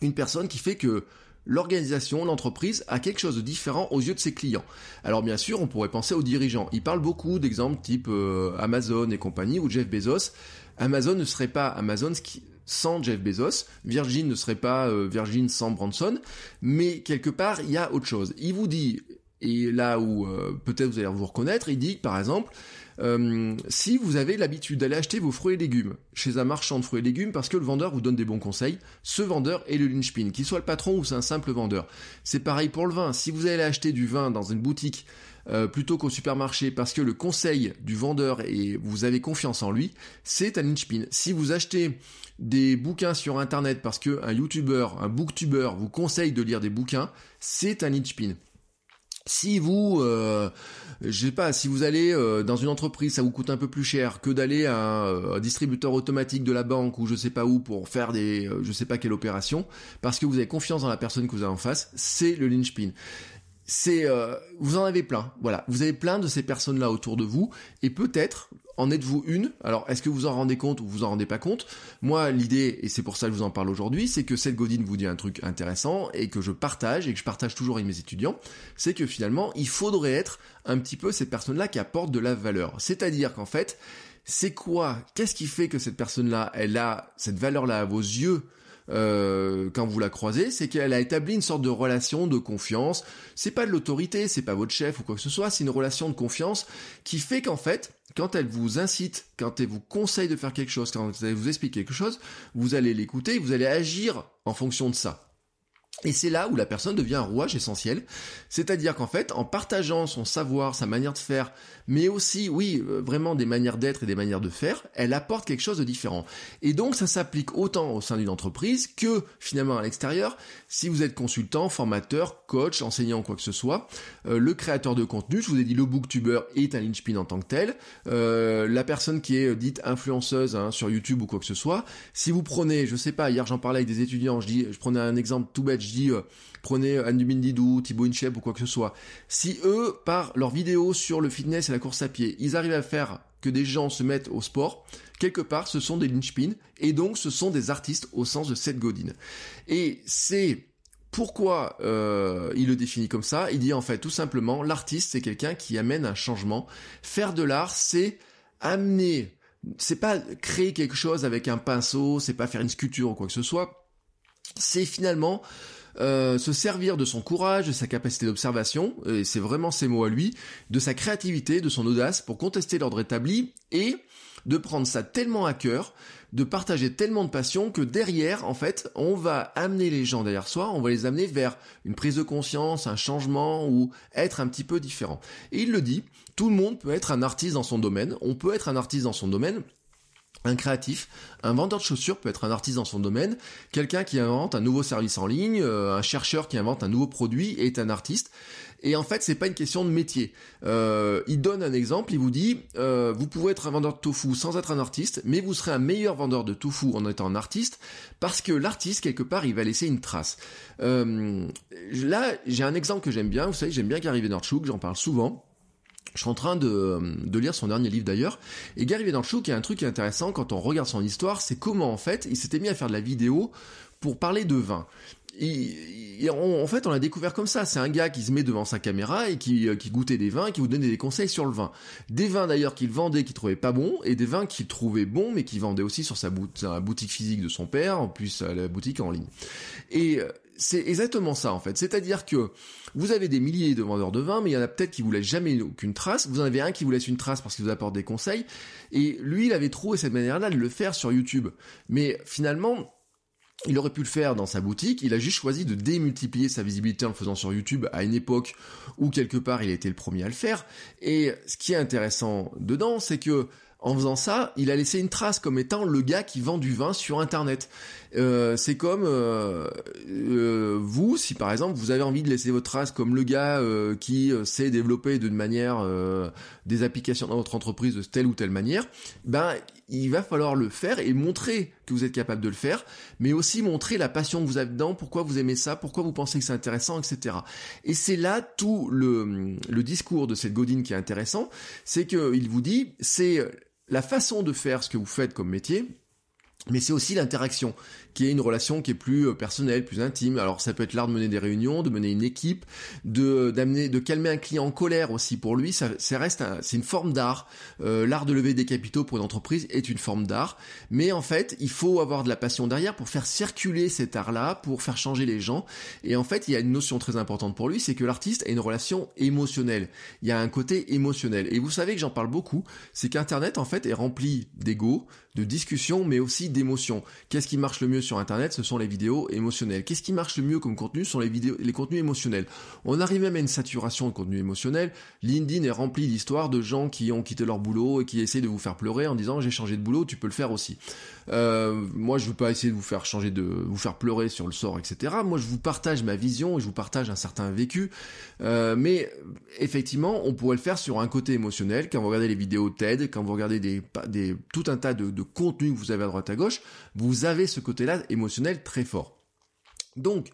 une personne qui fait que l'organisation, l'entreprise, a quelque chose de différent aux yeux de ses clients. Alors bien sûr, on pourrait penser aux dirigeants. Il parle beaucoup d'exemples type Amazon et compagnie, ou Jeff Bezos. Amazon ne serait pas Amazon sans Jeff Bezos, Virgin ne serait pas Virgin sans Branson, mais quelque part, il y a autre chose. Il vous dit, et là où peut-être vous allez vous reconnaître, il dit par exemple, si vous avez l'habitude d'aller acheter vos fruits et légumes chez un marchand de fruits et légumes parce que le vendeur vous donne des bons conseils, ce vendeur est le linchpin, qu'il soit le patron ou c'est un simple vendeur. C'est pareil pour le vin. Si vous allez acheter du vin dans une boutique plutôt qu'au supermarché parce que le conseil du vendeur et vous avez confiance en lui, c'est un linchpin. Si vous achetez des bouquins sur internet parce que un youtubeur, un booktubeur vous conseille de lire des bouquins, c'est un linchpin. Si vous, si vous allez dans une entreprise, ça vous coûte un peu plus cher que d'aller à un distributeur automatique de la banque ou je sais pas où pour faire des, je sais pas quelle opération, parce que vous avez confiance dans la personne que vous avez en face, c'est le linchpin. C'est, vous en avez plein, voilà. Vous avez plein de ces personnes-là autour de vous, et peut-être en êtes-vous une. Alors, est-ce que vous en rendez compte ou vous en rendez pas compte? Moi, l'idée, et c'est pour ça que je vous en parle aujourd'hui, c'est que Seth Godin vous dit un truc intéressant et que je partage toujours avec mes étudiants, c'est que finalement, il faudrait être un petit peu ces personnes-là qui apportent de la valeur. C'est-à-dire qu'en fait, qu'est-ce qui fait que cette personne-là, elle a cette valeur-là à vos yeux? Quand vous la croisez, c'est qu'elle a établi une sorte de relation de confiance. C'est pas de l'autorité, c'est pas votre chef ou quoi que ce soit, c'est une relation de confiance qui fait qu'en fait, quand elle vous incite, quand elle vous conseille de faire quelque chose, quand elle vous explique quelque chose, vous allez l'écouter, vous allez agir en fonction de ça. Et c'est là où la personne devient un rouage essentiel, c'est-à-dire qu'en fait, en partageant son savoir, sa manière de faire, mais aussi, oui, vraiment des manières d'être et des manières de faire, elle apporte quelque chose de différent. Et donc, ça s'applique autant au sein d'une entreprise que, finalement, à l'extérieur. Si vous êtes consultant, formateur, coach, enseignant, quoi que ce soit, le créateur de contenu, je vous ai dit, le booktuber est un linchpin en tant que tel, la personne qui est dite influenceuse sur YouTube ou quoi que ce soit. Si vous prenez, je sais pas, hier j'en parlais avec des étudiants, je prenais un exemple tout bête, prenez Annubindidou, Thibaut Incheb ou quoi que ce soit. Si eux, par leurs vidéos sur le fitness et la course à pied, ils arrivent à faire que des gens se mettent au sport, quelque part, ce sont des linchpins, et donc ce sont des artistes au sens de Seth Godin. Et c'est pourquoi il le définit comme ça. Il dit en fait tout simplement, l'artiste, c'est quelqu'un qui amène un changement. Faire de l'art, c'est amener, c'est pas créer quelque chose avec un pinceau, c'est pas faire une sculpture ou quoi que ce soit. C'est finalement se servir de son courage, de sa capacité d'observation, et c'est vraiment ses mots à lui, de sa créativité, de son audace pour contester l'ordre établi et de prendre ça tellement à cœur, de partager tellement de passion que derrière, en fait, on va amener les gens derrière soi, on va les amener vers une prise de conscience, un changement ou être un petit peu différent. Et il le dit, tout le monde peut être un artiste dans son domaine, on peut être un artiste dans son domaine. Un créatif, un vendeur de chaussures peut être un artiste dans son domaine, quelqu'un qui invente un nouveau service en ligne, un chercheur qui invente un nouveau produit est un artiste. Et en fait, c'est pas une question de métier. Il donne un exemple, il vous dit, vous pouvez être un vendeur de tofu sans être un artiste, mais vous serez un meilleur vendeur de tofu en étant un artiste, parce que l'artiste, quelque part, il va laisser une trace. Là, j'ai un exemple que j'aime bien, vous savez, j'aime bien Gary Vaynerchuk, j'en parle souvent. Je suis en train de lire son dernier livre d'ailleurs, et Gary Vaynerchuk, il y a un truc intéressant quand on regarde son histoire, c'est comment en fait, il s'était mis à faire de la vidéo pour parler de vin. En fait, on l'a découvert comme ça. C'est un gars qui se met devant sa caméra et qui goûtait des vins et qui vous donnait des conseils sur le vin. Des vins d'ailleurs qu'il vendait, qu'il trouvait pas bons, et des vins qu'il trouvait bons, mais qu'il vendait aussi sur sa boutique physique de son père, en plus la boutique en ligne. Et c'est exactement ça en fait. C'est-à-dire que vous avez des milliers de vendeurs de vin, mais il y en a peut-être qui vous laissent jamais aucune trace. Vous en avez un qui vous laisse une trace parce qu'il vous apporte des conseils. Et lui, il avait trouvé cette manière-là de le faire sur YouTube. Mais finalement, il aurait pu le faire dans sa boutique, il a juste choisi de démultiplier sa visibilité en le faisant sur YouTube à une époque où quelque part il était le premier à le faire. Et ce qui est intéressant dedans, c'est que en faisant ça, il a laissé une trace comme étant le gars qui vend du vin sur Internet. C'est comme vous, si par exemple vous avez envie de laisser votre trace comme le gars qui sait développer d'une manière des applications dans votre entreprise de telle ou telle manière, ben il va falloir le faire et montrer que vous êtes capable de le faire, mais aussi montrer la passion que vous avez dedans, pourquoi vous aimez ça, pourquoi vous pensez que c'est intéressant, etc. Et c'est là tout le discours de Seth Godin qui est intéressant, c'est qu'il vous dit, c'est la façon de faire ce que vous faites comme métier, mais c'est aussi l'interaction, qui est une relation qui est plus personnelle, plus intime. Alors ça peut être l'art de mener des réunions, de mener une équipe, de calmer un client en colère aussi. Pour lui, c'est une forme d'art. L'art de lever des capitaux pour une entreprise est une forme d'art, mais en fait, il faut avoir de la passion derrière pour faire circuler cet art-là, pour faire changer les gens. Et en fait, il y a une notion très importante pour lui, c'est que l'artiste a une relation émotionnelle. Il y a un côté émotionnel. Et vous savez que j'en parle beaucoup, c'est qu'Internet en fait est rempli d'ego, de discussions, mais aussi d'émotions. Qu'est-ce qui marche le mieux sur Internet? Ce sont les vidéos émotionnelles. Qu'est-ce qui marche le mieux comme contenu? Ce sont les contenus émotionnels. On arrive même à une saturation de contenu émotionnel. LinkedIn est rempli d'histoires de gens qui ont quitté leur boulot et qui essayent de vous faire pleurer en disant j'ai changé de boulot, tu peux le faire aussi. Moi, je veux pas essayer de vous faire pleurer sur le sort, etc. Moi, je vous partage ma vision et je vous partage un certain vécu. Mais effectivement, on pourrait le faire sur un côté émotionnel. Quand vous regardez les vidéos TED, quand vous regardez tout un tas de contenus que vous avez à droite à gauche, vous avez ce côté-là émotionnel très fort. Donc,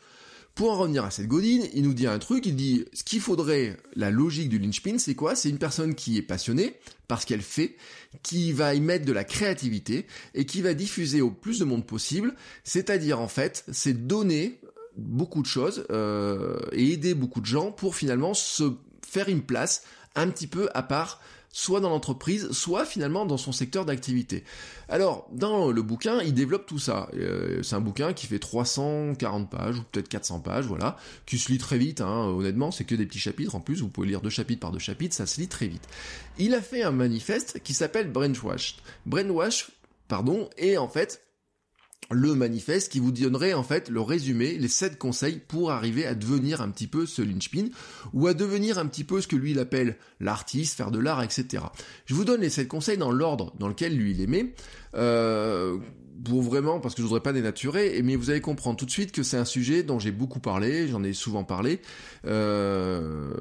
pour en revenir à Seth Godin, il nous dit un truc, il dit ce qu'il faudrait, la logique du linchpin, c'est quoi? C'est une personne qui est passionnée par ce qu'elle fait, qui va y mettre de la créativité et qui va diffuser au plus de monde possible, c'est-à-dire en fait, c'est donner beaucoup de choses et aider beaucoup de gens pour finalement se faire une place un petit peu à part, soit dans l'entreprise, soit finalement dans son secteur d'activité. Alors, dans le bouquin, il développe tout ça. C'est un bouquin qui fait 340 pages, ou peut-être 400 pages, voilà, qui se lit très vite, hein, honnêtement, c'est que des petits chapitres, en plus, vous pouvez lire 2 chapitres par 2 chapitres, ça se lit très vite. Il a fait un manifeste qui s'appelle Brainwash, et en fait, le manifeste qui vous donnerait en fait le résumé, les 7 conseils pour arriver à devenir un petit peu ce linchpin, ou à devenir un petit peu ce que lui il appelle l'artiste, faire de l'art, etc. Je vous donne les 7 conseils dans l'ordre dans lequel lui il les met, pour vraiment, parce que je voudrais pas dénaturer, mais vous allez comprendre tout de suite que c'est un sujet dont j'ai beaucoup parlé, j'en ai souvent parlé, ça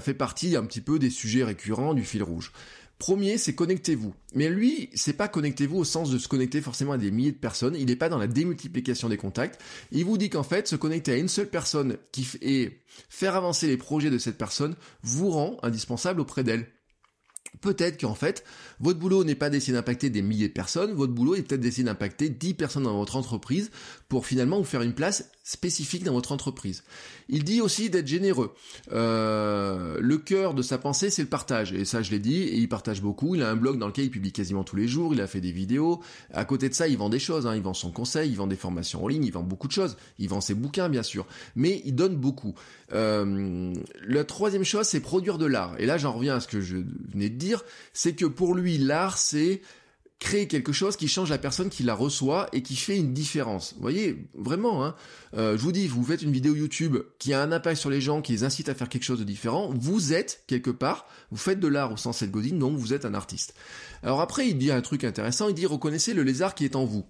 fait partie un petit peu des sujets récurrents du fil rouge. Premier, c'est connectez-vous. Mais lui, c'est pas connectez-vous au sens de se connecter forcément à des milliers de personnes. Il n'est pas dans la démultiplication des contacts. Il vous dit qu'en fait, se connecter à une seule personne et faire avancer les projets de cette personne vous rend indispensable auprès d'elle. Peut-être qu'en fait, votre boulot n'est pas d'essayer d'impacter des milliers de personnes, votre boulot est peut-être d'essayer d'impacter 10 personnes dans votre entreprise pour finalement vous faire une place spécifique dans votre entreprise. Il dit aussi d'être généreux. Le cœur de sa pensée, c'est le partage. Et ça, je l'ai dit, et il partage beaucoup. Il a un blog dans lequel il publie quasiment tous les jours, il a fait des vidéos. À côté de ça, il vend des choses, hein. Il vend son conseil, il vend des formations en ligne, il vend beaucoup de choses. Il vend ses bouquins, bien sûr. Mais il donne beaucoup. La troisième chose, c'est produire de l'art. Et là, j'en reviens à ce que je venais de dire, c'est que pour lui, l'art, c'est créer quelque chose qui change la personne qui la reçoit et qui fait une différence. Vous voyez, vraiment, hein. Je vous dis, vous faites une vidéo YouTube qui a un impact sur les gens, qui les incite à faire quelque chose de différent, vous êtes, quelque part, vous faites de l'art au sens de Seth Godin, donc vous êtes un artiste. Alors après, il dit un truc intéressant, il dit « Reconnaissez le lézard qui est en vous ».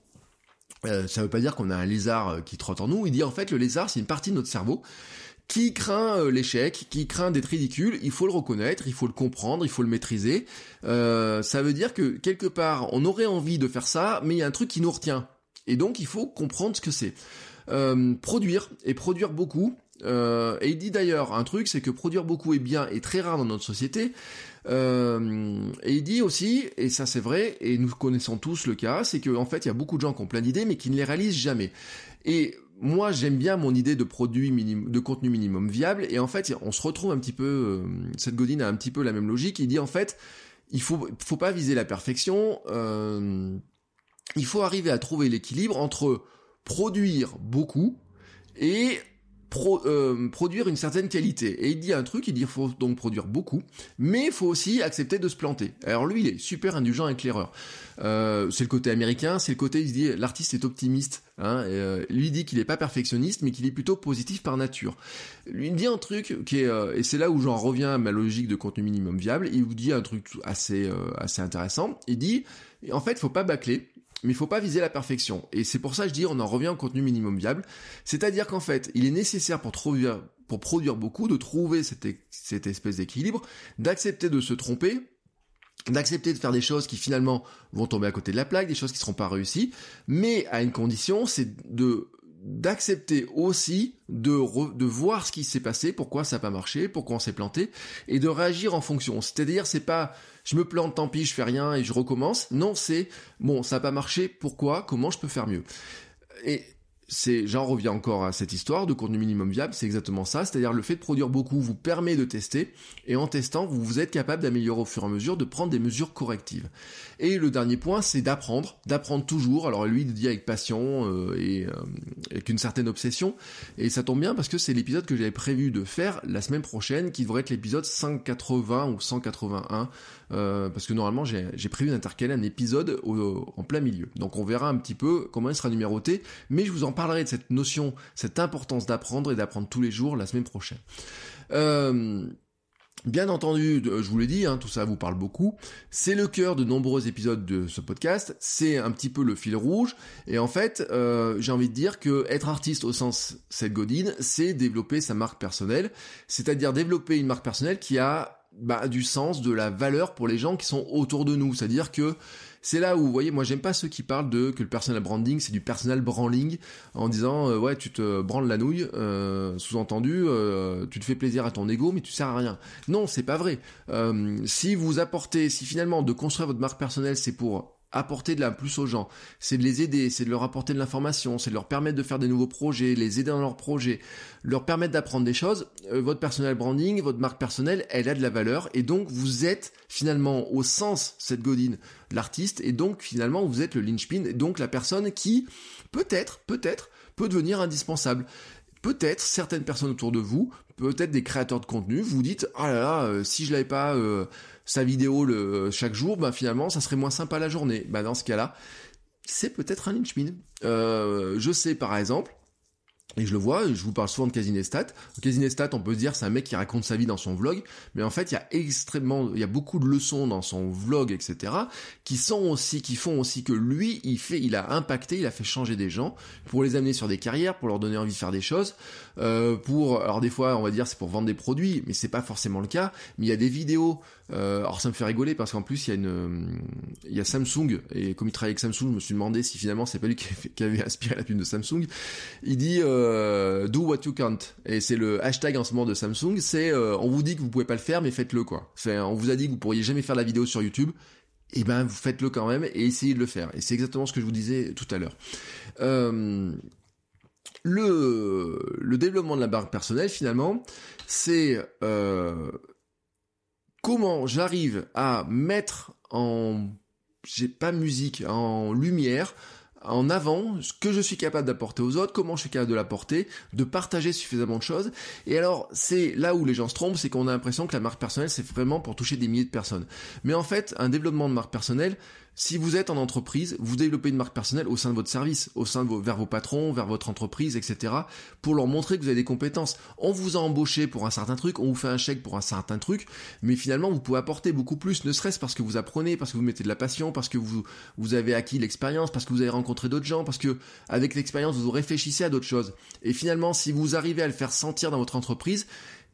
Ça veut pas dire qu'on a un lézard qui trotte en nous, il dit en fait, le lézard, c'est une partie de notre cerveau qui craint l'échec, qui craint d'être ridicule. Il faut le reconnaître, il faut le comprendre, il faut le maîtriser. Ça veut dire que, quelque part, on aurait envie de faire ça, mais il y a un truc qui nous retient. Et donc, il faut comprendre ce que c'est. Produire beaucoup. Et il dit d'ailleurs un truc, c'est que produire beaucoup est bien et très rare dans notre société. Et il dit aussi, et ça c'est vrai, et nous connaissons tous le cas, c'est qu'en fait il y a beaucoup de gens qui ont plein d'idées mais qui ne les réalisent jamais. Et moi, j'aime bien mon idée de produit minimum, de contenu minimum viable. Et en fait, on se retrouve un petit peu, Seth Godin a un petit peu la même logique. Il dit, en fait, il faut pas viser la perfection. Il faut arriver à trouver l'équilibre entre produire beaucoup et produire une certaine qualité. Et il dit un truc, il dit, faut donc produire beaucoup, mais il faut aussi accepter de se planter. Alors lui, il est super indulgent éclaireur. C'est le côté américain, c'est le côté, il se dit, l'artiste est optimiste. Hein, lui dit qu'il n'est pas perfectionniste, mais qu'il est plutôt positif par nature. Lui dit un truc qui est, et c'est là où j'en reviens à ma logique de contenu minimum viable. Il vous dit un truc assez intéressant. Il dit, en fait, faut pas bâcler, mais il faut pas viser la perfection. Et c'est pour ça que je dis, on en revient au contenu minimum viable. C'est-à-dire qu'en fait, il est nécessaire pour produire beaucoup de trouver cette espèce d'équilibre, d'accepter de se tromper, d'accepter de faire des choses qui finalement vont tomber à côté de la plaque, des choses qui seront pas réussies, mais à une condition, c'est d'accepter aussi de voir ce qui s'est passé, pourquoi ça n'a pas marché, pourquoi on s'est planté, et de réagir en fonction. C'est-à-dire, c'est pas je me plante, tant pis, je fais rien et je recommence. Non, c'est bon, ça n'a pas marché, pourquoi, comment je peux faire mieux. Et j'en reviens encore à cette histoire de contenu minimum viable, c'est exactement ça, c'est-à-dire le fait de produire beaucoup vous permet de tester, et en testant, vous êtes capable d'améliorer au fur et à mesure, de prendre des mesures correctives. Et le dernier point, c'est d'apprendre toujours, alors lui il dit avec passion et avec une certaine obsession, et ça tombe bien parce que c'est l'épisode que j'avais prévu de faire la semaine prochaine, qui devrait être l'épisode 180 ou 181, parce que normalement j'ai prévu d'intercaler un épisode en plein milieu, donc on verra un petit peu comment il sera numéroté, mais je vous en parlerai de cette notion, cette importance d'apprendre et d'apprendre tous les jours la semaine prochaine. Bien entendu, je vous l'ai dit, hein, tout ça vous parle beaucoup. C'est le cœur de nombreux épisodes de ce podcast. C'est un petit peu le fil rouge. Et en fait, j'ai envie de dire que être artiste au sens Seth Godin, c'est développer sa marque personnelle. C'est-à-dire développer une marque personnelle qui a du sens, de la valeur pour les gens qui sont autour de nous. C'est-à-dire que c'est là où, vous voyez, moi j'aime pas ceux qui parlent que le personal branding c'est du personal branling, en disant ouais tu te branles la nouille, sous-entendu tu te fais plaisir à ton ego mais tu sers à rien. Non, c'est pas vrai. Si finalement de construire votre marque personnelle c'est pour apporter de la plus aux gens, c'est de les aider, c'est de leur apporter de l'information, c'est de leur permettre de faire des nouveaux projets, les aider dans leurs projets, leur permettre d'apprendre des choses, votre personal branding, votre marque personnelle, elle a de la valeur, et donc vous êtes finalement au sens Seth Godin, l'artiste, et donc finalement vous êtes le linchpin, et donc la personne qui peut-être peut devenir indispensable. Peut-être certaines personnes autour de vous, peut-être des créateurs de contenu, vous dites « Ah là là, si je l'avais pas sa vidéo chaque jour, finalement, ça serait moins sympa la journée. » Dans ce cas-là, c'est peut-être un linchpin. Je sais par exemple, et je le vois, je vous parle souvent de Casinestat. Casinestat, on peut se dire, c'est un mec qui raconte sa vie dans son vlog, mais en fait, il y a beaucoup de leçons dans son vlog, etc., qui font aussi que lui, il a impacté, il a fait changer des gens, pour les amener sur des carrières, pour leur donner envie de faire des choses, alors des fois, on va dire, c'est pour vendre des produits, mais c'est pas forcément le cas, mais il y a des vidéos, alors ça me fait rigoler, parce qu'en plus, il y a Samsung, et comme il travaille avec Samsung, je me suis demandé si finalement, c'est pas lui qui avait inspiré la pub de Samsung. Il dit, do what you can't, et c'est le hashtag en ce moment de Samsung, c'est on vous dit que vous pouvez pas le faire mais faites-le quoi. On vous a dit que vous pourriez jamais faire de la vidéo sur YouTube, et vous faites-le quand même et essayez de le faire, et c'est exactement ce que je vous disais tout à l'heure. Le développement de la marque personnelle finalement c'est comment j'arrive à mettre en lumière, en avant, ce que je suis capable d'apporter aux autres, comment je suis capable de l'apporter, de partager suffisamment de choses. Et alors, c'est là où les gens se trompent, c'est qu'on a l'impression que la marque personnelle, c'est vraiment pour toucher des milliers de personnes. Mais en fait, un développement de marque personnelle, si vous êtes en entreprise, vous développez une marque personnelle au sein de votre service, vers vos patrons, vers votre entreprise, etc., pour leur montrer que vous avez des compétences. On vous a embauché pour un certain truc, on vous fait un chèque pour un certain truc, mais finalement, vous pouvez apporter beaucoup plus, ne serait-ce parce que vous apprenez, parce que vous mettez de la passion, parce que vous avez acquis l'expérience, parce que vous avez rencontré d'autres gens, parce que avec l'expérience, vous réfléchissez à d'autres choses. Et finalement, si vous arrivez à le faire sentir dans votre entreprise,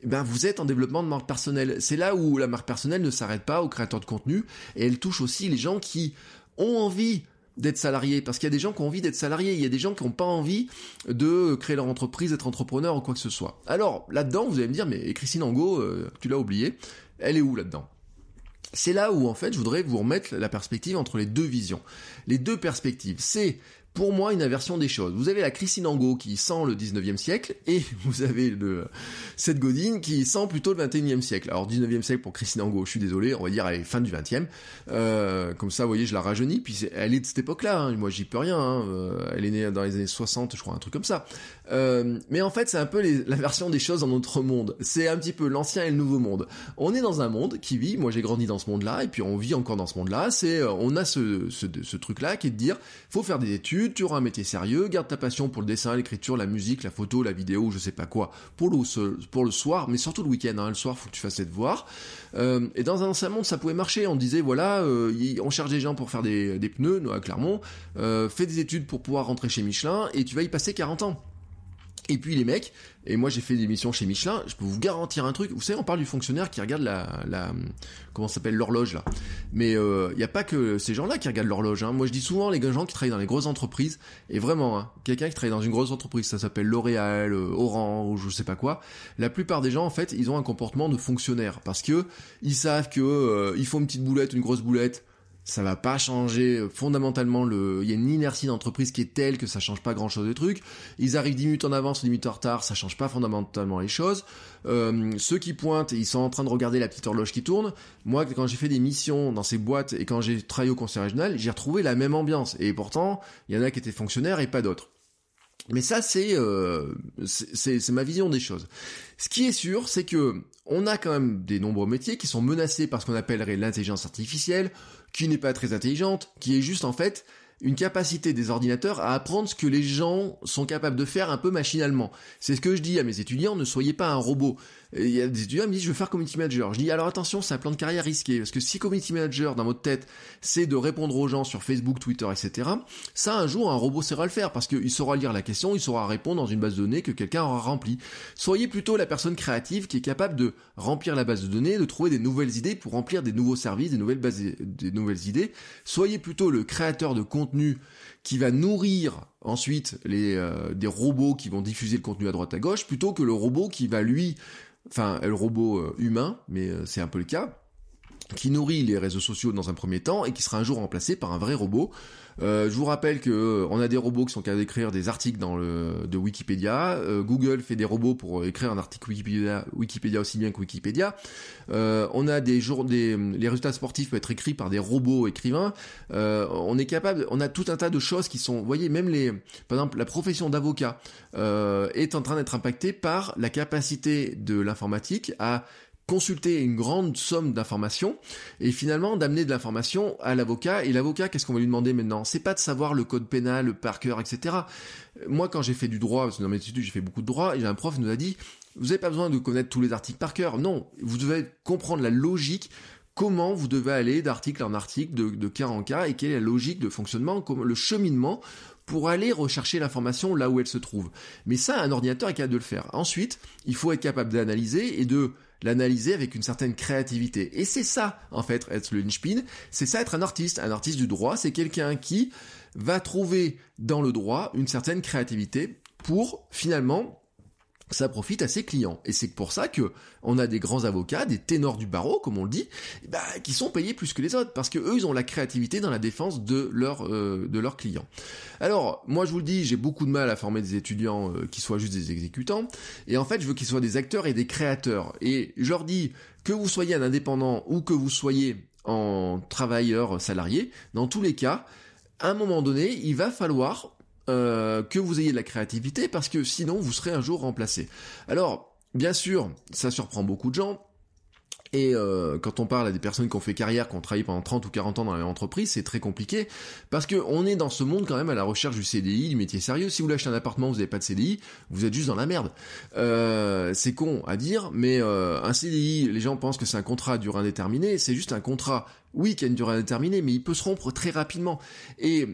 vous êtes en développement de marque personnelle. C'est là où la marque personnelle ne s'arrête pas aux créateurs de contenu, et elle touche aussi les gens qui ont envie d'être salariés, parce qu'il y a des gens qui ont envie d'être salariés, il y a des gens qui n'ont pas envie de créer leur entreprise, d'être entrepreneur ou quoi que ce soit. Alors, là-dedans, vous allez me dire, mais Christine Angot, tu l'as oublié, elle est où là-dedans ? C'est là où, en fait, je voudrais vous remettre la perspective entre les deux visions. Les deux perspectives, c'est, pour moi, une inversion des choses. Vous avez la Christine Angot qui sent le 19e siècle, et vous avez le Seth Godin qui sent plutôt le 21e siècle. Alors, 19e siècle pour Christine Angot, je suis désolé, on va dire, elle est fin du 20e. Comme ça, vous voyez, je la rajeunis, puis elle est de cette époque-là, hein. Moi, j'y peux rien, hein. Elle est née dans les années 60, je crois, un truc comme ça. Mais en fait, c'est un peu l'inversion des choses dans notre monde. C'est un petit peu l'ancien et le nouveau monde. On est dans un monde qui vit, moi j'ai grandi dans ce monde-là, et puis on vit encore dans ce monde-là, c'est, on a ce truc-là qui est de dire, faut faire des études, tu auras un métier sérieux, garde ta passion pour le dessin, l'écriture, la musique, la photo, la vidéo, je sais pas quoi, pour le soir, mais surtout le week-end, hein, le soir, faut que tu fasses tes devoirs. Et dans un ancien monde, ça pouvait marcher, on disait, voilà, on cherche des gens pour faire des pneus, à Clermont, fais des études pour pouvoir rentrer chez Michelin, et tu vas y passer 40 ans. Et puis les mecs, et moi j'ai fait des missions chez Michelin, je peux vous garantir un truc, vous savez on parle du fonctionnaire qui regarde comment ça s'appelle, l'horloge là, mais y a pas que ces gens là qui regardent l'horloge, hein. Moi je dis souvent les gens qui travaillent dans les grosses entreprises, et vraiment hein, quelqu'un qui travaille dans une grosse entreprise, ça s'appelle L'Oréal, Orange, je sais pas quoi, la plupart des gens en fait ils ont un comportement de fonctionnaire, parce que ils savent que ils font une petite boulette, une grosse boulette, ça va pas changer fondamentalement il y a une inertie d'entreprise qui est telle que ça change pas grand chose de truc. Ils arrivent 10 minutes en avance ou 10 minutes en retard, ça change pas fondamentalement les choses. Ceux qui pointent, ils sont en train de regarder la petite horloge qui tourne. Moi, quand j'ai fait des missions dans ces boîtes et quand j'ai travaillé au conseil régional, j'ai retrouvé la même ambiance. Et pourtant, il y en a qui étaient fonctionnaires et pas d'autres. Mais ça, c'est ma vision des choses. Ce qui est sûr, c'est que on a quand même des nombreux métiers qui sont menacés par ce qu'on appellerait l'intelligence artificielle, qui n'est pas très intelligente, qui est juste en fait une capacité des ordinateurs à apprendre ce que les gens sont capables de faire un peu machinalement. C'est ce que je dis à mes étudiants, ne soyez pas un robot. Il y a des étudiants qui me disent, je veux faire community manager. Je dis, alors attention, c'est un plan de carrière risqué, parce que si community manager, dans votre tête, c'est de répondre aux gens sur Facebook, Twitter, etc., ça, un jour, un robot saura le faire, parce qu'il saura lire la question, il saura répondre dans une base de données que quelqu'un aura remplie. Soyez plutôt la personne créative qui est capable de remplir la base de données, de trouver des nouvelles idées pour remplir des nouveaux services, des nouvelles idées. Soyez plutôt le créateur de contenu qui va nourrir ensuite des robots qui vont diffuser le contenu à droite à gauche, plutôt que le robot qui va le robot humain, mais c'est un peu le cas, qui nourrit les réseaux sociaux dans un premier temps et qui sera un jour remplacé par un vrai robot. Je vous rappelle que on a des robots qui sont capables d'écrire des articles de Wikipédia. Google fait des robots pour écrire un article Wikipédia aussi bien que Wikipédia. On a les résultats sportifs peuvent être écrits par des robots écrivains. On a tout un tas de choses qui sont, vous voyez, même par exemple, la profession d'avocat est en train d'être impactée par la capacité de l'informatique à consulter une grande somme d'informations et finalement d'amener de l'information à l'avocat. Et l'avocat, qu'est-ce qu'on va lui demander maintenant? C'est pas de savoir le code pénal, le par cœur, etc. Moi, quand j'ai fait du droit, parce que dans mes études, j'ai fait beaucoup de droit, et un prof nous a dit, vous n'avez pas besoin de connaître tous les articles par cœur. Non, vous devez comprendre la logique, comment vous devez aller d'article en article, de cas en cas, et quelle est la logique de fonctionnement, le cheminement pour aller rechercher l'information là où elle se trouve. Mais ça, un ordinateur est capable de le faire. Ensuite, il faut être capable d'analyser et de l'analyser avec une certaine créativité. Et c'est ça, en fait, être le linchpin, c'est ça être un artiste. Un artiste du droit, c'est quelqu'un qui va trouver dans le droit une certaine créativité pour, finalement, ça profite à ses clients. Et c'est pour ça que on a des grands avocats, des ténors du barreau, comme on le dit, qui sont payés plus que les autres, parce que eux, ils ont la créativité dans la défense de leurs clients. Alors, moi, je vous le dis, j'ai beaucoup de mal à former des étudiants qui soient juste des exécutants, et en fait, je veux qu'ils soient des acteurs et des créateurs. Et je leur dis, que vous soyez un indépendant ou que vous soyez en travailleur salarié, dans tous les cas, à un moment donné, il va falloir que vous ayez de la créativité, parce que sinon vous serez un jour remplacé. Alors, bien sûr, ça surprend beaucoup de gens, et quand on parle à des personnes qui ont fait carrière, qui ont travaillé pendant 30 ou 40 ans dans la même entreprise, c'est très compliqué, parce que on est dans ce monde quand même à la recherche du CDI, du métier sérieux. Si vous achetez un appartement, vous n'avez pas de CDI, vous êtes juste dans la merde. C'est con à dire, mais un CDI, les gens pensent que c'est un contrat à durée indéterminée, c'est juste un contrat, oui, qui a une durée indéterminée, mais il peut se rompre très rapidement. Et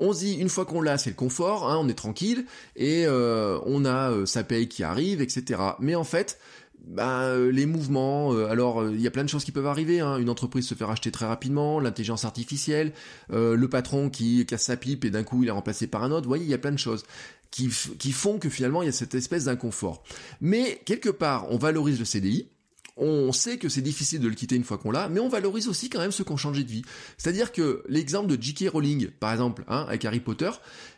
on se dit, une fois qu'on l'a, c'est le confort, hein, on est tranquille, et on a sa paye qui arrive, etc. Mais en fait, les mouvements, il y a plein de choses qui peuvent arriver, hein. Une entreprise se fait racheter très rapidement, l'intelligence artificielle, le patron qui casse sa pipe et d'un coup il est remplacé par un autre, vous voyez, il y a plein de choses qui font que finalement il y a cette espèce d'inconfort. Mais quelque part, on valorise le CDI, on sait que c'est difficile de le quitter une fois qu'on l'a, mais on valorise aussi quand même ceux qui ont changé de vie. C'est-à-dire que l'exemple de J.K. Rowling, par exemple, hein, avec Harry Potter,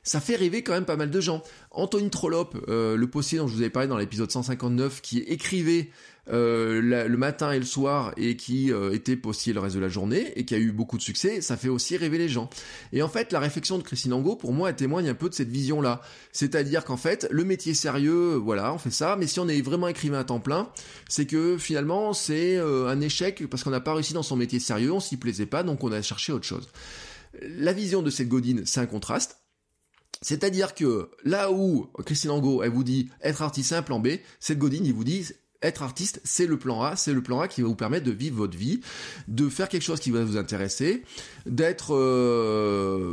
ça fait rêver quand même pas mal de gens. Anthony Trollope, le postier dont je vous avais parlé dans l'épisode 159, qui écrivait le matin et le soir et qui était postier le reste de la journée et qui a eu beaucoup de succès, ça fait aussi rêver les gens. Et en fait, la réflexion de Christine Angot, pour moi, elle témoigne un peu de cette vision-là. C'est-à-dire qu'en fait, le métier sérieux, voilà, on fait ça, mais si on est vraiment écrivain à temps plein, c'est que finalement, c'est un échec parce qu'on n'a pas réussi dans son métier sérieux, on s'y plaisait pas, donc on a cherché autre chose. La vision de Seth Godin, c'est un contraste. C'est-à-dire que là où Christine Angot, elle vous dit être artiste, c'est un plan B, Seth Godin, il vous dit être artiste, c'est le plan A, qui va vous permettre de vivre votre vie, de faire quelque chose qui va vous intéresser, d'être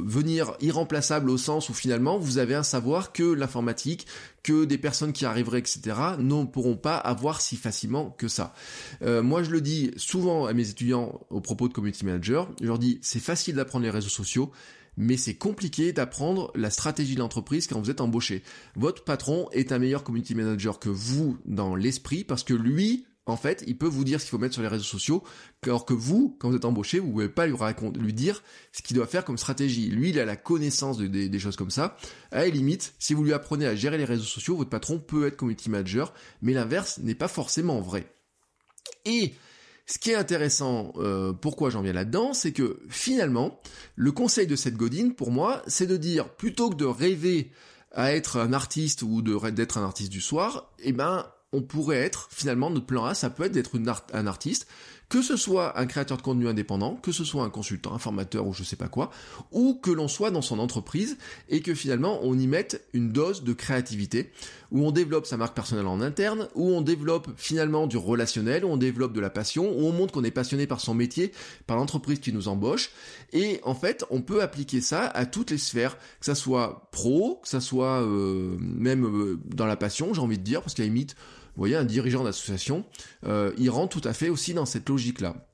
venir irremplaçable au sens où finalement vous avez un savoir que l'informatique, que des personnes qui arriveraient, etc., ne pourront pas avoir si facilement que ça. Moi, je le dis souvent à mes étudiants au propos de community manager, je leur dis c'est facile d'apprendre les réseaux sociaux, mais c'est compliqué d'apprendre la stratégie de l'entreprise quand vous êtes embauché. Votre patron est un meilleur community manager que vous dans l'esprit parce que lui, en fait, il peut vous dire ce qu'il faut mettre sur les réseaux sociaux, alors que vous, quand vous êtes embauché, vous ne pouvez pas lui dire ce qu'il doit faire comme stratégie. Lui, il a la connaissance des choses comme ça. À la limite, si vous lui apprenez à gérer les réseaux sociaux, votre patron peut être community manager, mais l'inverse n'est pas forcément vrai. Et ce qui est intéressant, pourquoi j'en viens là-dedans, c'est que finalement, le conseil de Seth Godin, pour moi, c'est de dire, plutôt que de rêver à être un artiste ou d'être un artiste du soir, eh ben, on pourrait être, finalement, notre plan A, ça peut être d'être un artiste, que ce soit un créateur de contenu indépendant, que ce soit un consultant, un formateur ou je sais pas quoi, ou que l'on soit dans son entreprise et que finalement on y mette une dose de créativité, où on développe sa marque personnelle en interne, où on développe finalement du relationnel, où on développe de la passion, où on montre qu'on est passionné par son métier, par l'entreprise qui nous embauche, et en fait on peut appliquer ça à toutes les sphères, que ça soit pro, que ça soit même dans la passion, j'ai envie de dire, parce qu'à la limite, vous voyez, un dirigeant d'association, il rentre tout à fait aussi dans cette logique-là.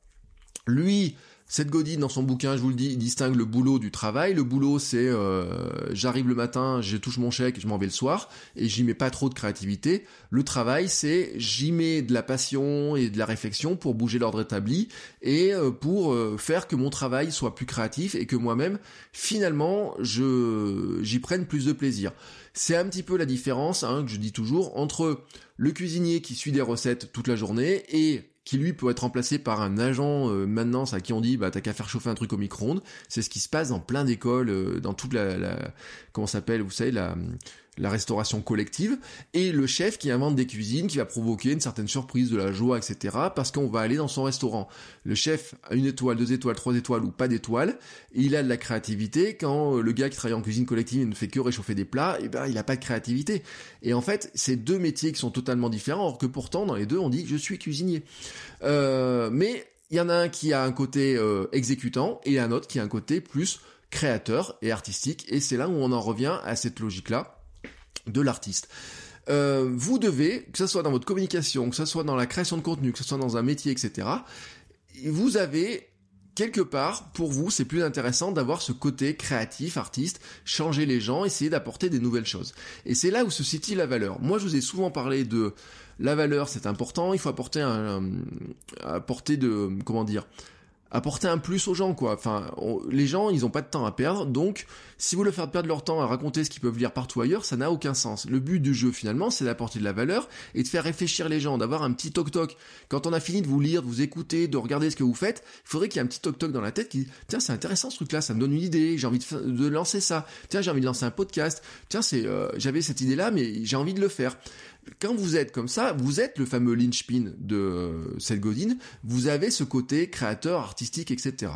Lui, Seth Godin, dans son bouquin, je vous le dis, il distingue le boulot du travail. Le boulot, c'est j'arrive le matin, je touche mon chèque, je m'en vais le soir, et j'y mets pas trop de créativité. Le travail, c'est j'y mets de la passion et de la réflexion pour bouger l'ordre établi et pour faire que mon travail soit plus créatif et que moi-même, finalement, j'y prenne plus de plaisir. C'est un petit peu la différence, hein, que je dis toujours, entre le cuisinier qui suit des recettes toute la journée et qui lui peut être remplacé par un agent maintenance à qui on dit bah t'as qu'à faire chauffer un truc au micro-ondes. C'est ce qui se passe dans plein d'écoles, dans toute la restauration collective, et le chef qui invente des cuisines, qui va provoquer une certaine surprise, de la joie, etc., parce qu'on va aller dans son restaurant. Le chef a 1 étoile, 2 étoiles, 3 étoiles ou pas d'étoiles, il a de la créativité. Quand le gars qui travaille en cuisine collective, il ne fait que réchauffer des plats, et ben il a pas de créativité. Et en fait, c'est deux métiers qui sont totalement différents, alors que pourtant, dans les deux, on dit « je suis cuisinier ». Mais il y en a un qui a un côté exécutant, et un autre qui a un côté plus créateur et artistique, et c'est là où on en revient à cette logique-là de l'artiste. Vous devez, que ce soit dans votre communication, que ce soit dans la création de contenu, que ce soit dans un métier, etc., vous avez, quelque part, pour vous, c'est plus intéressant d'avoir ce côté créatif, artiste, changer les gens, essayer d'apporter des nouvelles choses. Et c'est là où se situe la valeur. Moi, je vous ai souvent parlé de la valeur, c'est important, il faut apporter un plus aux gens, quoi. Enfin, les gens, ils ont pas de temps à perdre, donc si vous leur faites perdre leur temps à raconter ce qu'ils peuvent lire partout ailleurs, ça n'a aucun sens. Le but du jeu, finalement, c'est d'apporter de la valeur et de faire réfléchir les gens, d'avoir un petit toc-toc. Quand on a fini de vous lire, de vous écouter, de regarder ce que vous faites, il faudrait qu'il y ait un petit toc-toc dans la tête qui dit « Tiens, c'est intéressant ce truc-là, ça me donne une idée, j'ai envie de lancer ça. Tiens, j'ai envie de lancer un podcast. Tiens, j'avais cette idée-là, mais j'ai envie de le faire. » Quand vous êtes comme ça, vous êtes le fameux linchpin de Seth Godin, vous avez ce côté créateur, artistique, etc.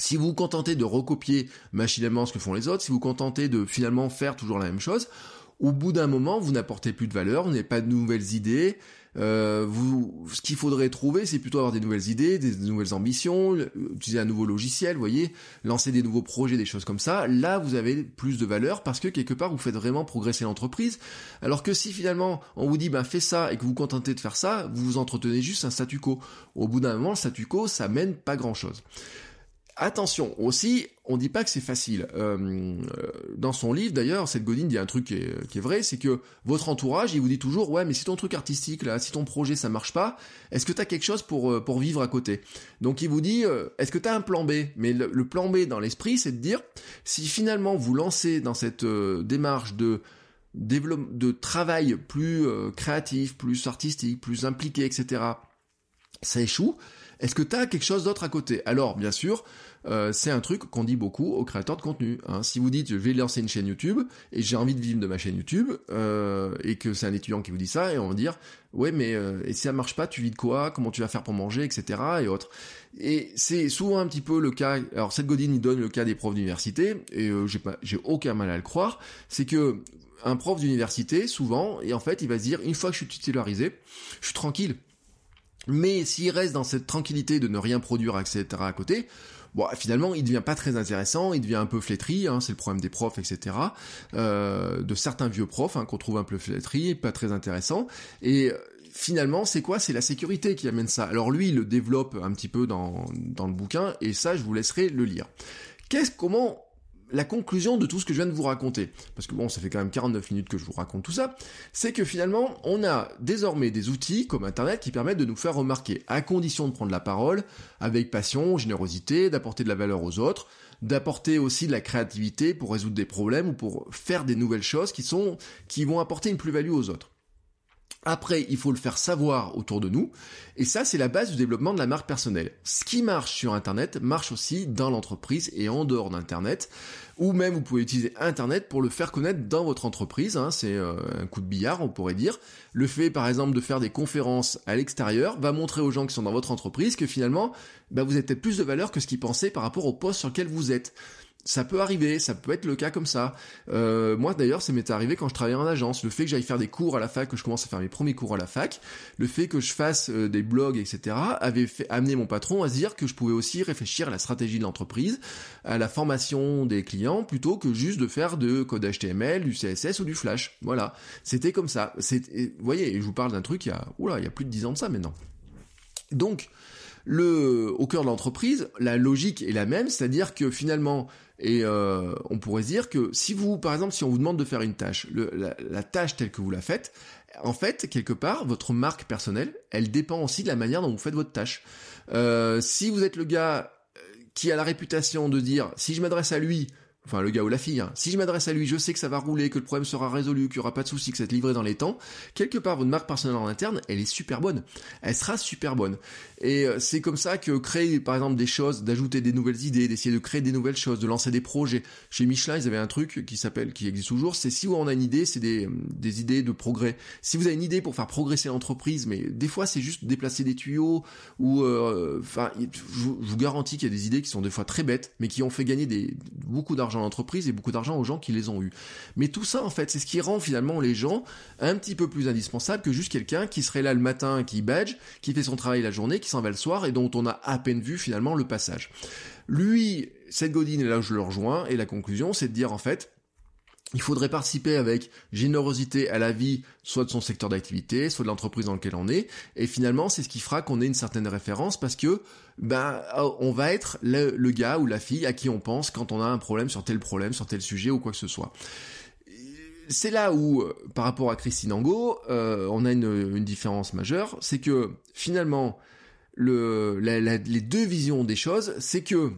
Si vous vous contentez de recopier machinalement ce que font les autres, si vous vous contentez de finalement faire toujours la même chose, au bout d'un moment, vous n'apportez plus de valeur, vous n'avez pas de nouvelles idées. Ce qu'il faudrait trouver, c'est plutôt avoir des nouvelles idées, des nouvelles ambitions, utiliser un nouveau logiciel, vous voyez, lancer des nouveaux projets, des choses comme ça. Là, vous avez plus de valeur parce que quelque part, vous faites vraiment progresser l'entreprise. Alors que si finalement, on vous dit, ben, fais ça et que vous vous contentez de faire ça, vous entretenez juste un statu quo. Au bout d'un moment, le statu quo, ça mène pas grand chose. Attention aussi, on dit pas que c'est facile. Dans son livre d'ailleurs, Seth Godin dit un truc qui est vrai, c'est que votre entourage, il vous dit toujours « Ouais, mais si ton truc artistique là, si ton projet ça marche pas, est-ce que t'as quelque chose pour vivre à côté ?» Donc il vous dit « Est-ce que t'as un plan B ?» Mais le plan B dans l'esprit, c'est de dire « Si finalement vous lancez dans cette démarche de travail plus créatif, plus artistique, plus impliqué, etc. » ça échoue, est-ce que t'as quelque chose d'autre à côté ? Alors, bien sûr, c'est un truc qu'on dit beaucoup aux créateurs de contenu. Hein. Si vous dites, je vais lancer une chaîne YouTube, et j'ai envie de vivre de ma chaîne YouTube, et que c'est un étudiant qui vous dit ça, et on va dire, ouais, mais et si ça marche pas, tu vis de quoi ? Comment tu vas faire pour manger, etc. et autres. Et c'est souvent un petit peu le cas, alors Seth Godin, il donne le cas des profs d'université, et j'ai aucun mal à le croire, c'est que un prof d'université, souvent, et en fait, il va se dire, une fois que je suis titularisé, je suis tranquille. Mais s'il reste dans cette tranquillité de ne rien produire, etc. à côté, bon, finalement, il devient pas très intéressant, il devient un peu flétri, hein, c'est le problème des profs, etc. De certains vieux profs hein, qu'on trouve un peu flétri, pas très intéressant. Et finalement, c'est quoi ? C'est la sécurité qui amène ça. Alors lui, il le développe un petit peu dans le bouquin, et ça, je vous laisserai le lire. Comment la conclusion de tout ce que je viens de vous raconter, parce que bon, ça fait quand même 49 minutes que je vous raconte tout ça, c'est que finalement, on a désormais des outils comme Internet qui permettent de nous faire remarquer, à condition de prendre la parole, avec passion, générosité, d'apporter de la valeur aux autres, d'apporter aussi de la créativité pour résoudre des problèmes ou pour faire des nouvelles choses qui vont apporter une plus-value aux autres. Après, il faut le faire savoir autour de nous, et ça, c'est la base du développement de la marque personnelle. Ce qui marche sur Internet marche aussi dans l'entreprise et en dehors d'Internet, ou même vous pouvez utiliser Internet pour le faire connaître dans votre entreprise, hein, c'est un coup de billard, on pourrait dire. Le fait, par exemple, de faire des conférences à l'extérieur va montrer aux gens qui sont dans votre entreprise que finalement, bah, vous êtes plus de valeur que ce qu'ils pensaient par rapport au poste sur lequel vous êtes. Ça peut arriver, ça peut être le cas comme ça. Moi d'ailleurs, ça m'est arrivé quand je travaillais en agence. Le fait que j'aille faire des cours à la fac, que je commence à faire mes premiers cours à la fac, le fait que je fasse des blogs, etc., avait amené mon patron à se dire que je pouvais aussi réfléchir à la stratégie de l'entreprise, à la formation des clients, plutôt que juste de faire de code HTML, du CSS ou du Flash. Voilà, c'était comme ça. Vous voyez, je vous parle d'un truc il y a plus de 10 ans de ça maintenant. Donc, au cœur de l'entreprise, la logique est la même, c'est-à-dire que finalement, on pourrait dire que si on vous demande de faire une tâche, la tâche telle que vous la faites, en fait, quelque part, votre marque personnelle, elle dépend aussi de la manière dont vous faites votre tâche. Si vous êtes le gars qui a la réputation de dire, si je m'adresse à lui, enfin le gars ou la fille, hein, si je m'adresse à lui, je sais que ça va rouler, que le problème sera résolu, qu'il n'y aura pas de souci, que ça va être livré dans les temps, quelque part votre marque personnelle en interne, elle est super bonne, elle sera super bonne. Et c'est comme ça que créer par exemple des choses, d'ajouter des nouvelles idées, d'essayer de créer des nouvelles choses, de lancer des projets. Chez Michelin, ils avaient un truc qui existe toujours, c'est si on a une idée, c'est des idées de progrès. Si vous avez une idée pour faire progresser l'entreprise, mais des fois c'est juste déplacer des tuyaux, ou enfin je vous garantis qu'il y a des idées qui sont des fois très bêtes, mais qui ont fait gagner beaucoup d'argent à l'entreprise et beaucoup d'argent aux gens qui les ont eus. Mais tout ça, en fait, c'est ce qui rend finalement les gens un petit peu plus indispensables que juste quelqu'un qui serait là le matin, qui badge, qui fait son travail la journée, qui s'en va le soir et dont on a à peine vu finalement le passage. Lui, Seth Godin, et là je le rejoins, et la conclusion, c'est de dire en fait, il faudrait participer avec générosité à la vie, soit de son secteur d'activité, soit de l'entreprise dans laquelle on est, et finalement, c'est ce qui fera qu'on ait une certaine référence, parce que, on va être le gars ou la fille à qui on pense quand on a un problème, sur tel sujet ou quoi que ce soit. C'est là où, par rapport à Christine Angot, on a une différence majeure, c'est que, finalement, les deux visions des choses, c'est que,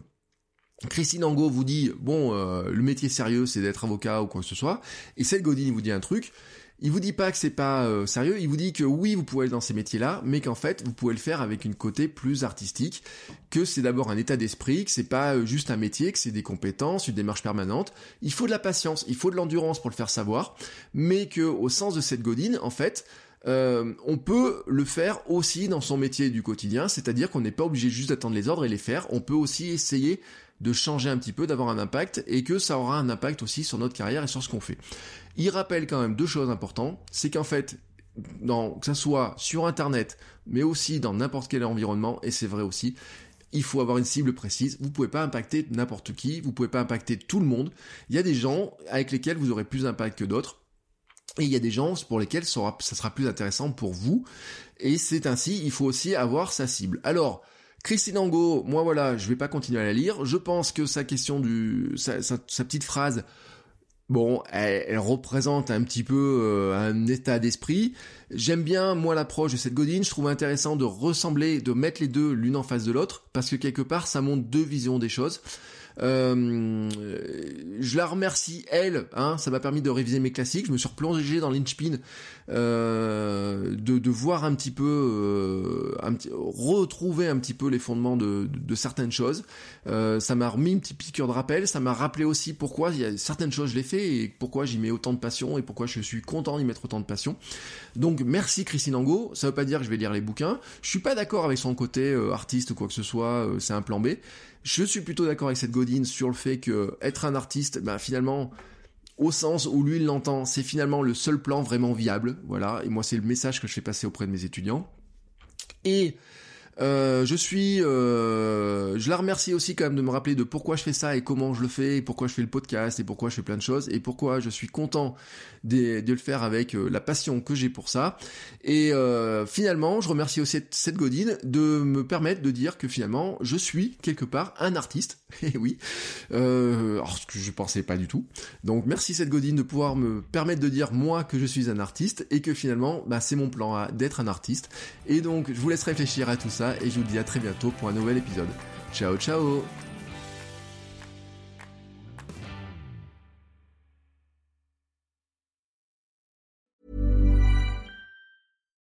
Christine Angot vous dit, le métier sérieux, c'est d'être avocat ou quoi que ce soit. Et Seth Godin vous dit un truc. Il vous dit pas que c'est pas sérieux. Il vous dit que oui, vous pouvez aller dans ces métiers-là, mais qu'en fait, vous pouvez le faire avec une côté plus artistique. Que c'est d'abord un état d'esprit, que c'est pas juste un métier, que c'est des compétences, une démarche permanente. Il faut de la patience, il faut de l'endurance pour le faire savoir, mais que au sens de Seth Godin, en fait. On peut le faire aussi dans son métier du quotidien, c'est-à-dire qu'on n'est pas obligé juste d'attendre les ordres et les faire, on peut aussi essayer de changer un petit peu, d'avoir un impact, et que ça aura un impact aussi sur notre carrière et sur ce qu'on fait. Il rappelle quand même deux choses importantes, c'est qu'en fait, que ça soit sur Internet, mais aussi dans n'importe quel environnement, et c'est vrai aussi, il faut avoir une cible précise, vous pouvez pas impacter n'importe qui, vous pouvez pas impacter tout le monde, il y a des gens avec lesquels vous aurez plus d'impact que d'autres, et il y a des gens pour lesquels ça sera plus intéressant pour vous. Et c'est ainsi, il faut aussi avoir sa cible. Alors, Christine Angot, moi voilà, je vais pas continuer à la lire. Je pense que sa question du sa petite phrase, bon, elle représente un petit peu un état d'esprit. J'aime bien, moi, l'approche de Seth Godin. Je trouve intéressant de ressembler, de mettre les deux l'une en face de l'autre, parce que quelque part, ça montre deux visions des choses. Je la remercie, elle, hein, ça m'a permis de réviser mes classiques. Je me suis replongé dans Linchpin, de voir un petit peu, retrouver un petit peu les fondements de certaines choses. Ça m'a remis une petite piqûre de rappel. Ça m'a rappelé aussi pourquoi il y a certaines choses je l'ai fait et pourquoi j'y mets autant de passion et pourquoi je suis content d'y mettre autant de passion. Donc merci Christine Angot. Ça veut pas dire que je vais lire les bouquins. Je suis pas d'accord avec son côté artiste ou quoi que ce soit. C'est un plan B. Je suis plutôt d'accord avec Seth Godin sur le fait que être un artiste, ben finalement, au sens où lui il l'entend, c'est finalement le seul plan vraiment viable. Voilà. Et moi c'est le message que je fais passer auprès de mes étudiants. Et je la remercie aussi quand même de me rappeler de pourquoi je fais ça et comment je le fais et pourquoi je fais le podcast et pourquoi je fais plein de choses et pourquoi je suis content de le faire avec la passion que j'ai pour ça. Et finalement, je remercie aussi Seth Godin de me permettre de dire que finalement, je suis quelque part un artiste. Et oui, alors ce que je pensais pas du tout. Donc merci Seth Godin de pouvoir me permettre de dire moi que je suis un artiste et que finalement, bah, c'est mon plan A d'être un artiste. Et donc, je vous laisse réfléchir à tout ça. Et je vous dis à très bientôt pour un nouvel épisode. Ciao, ciao!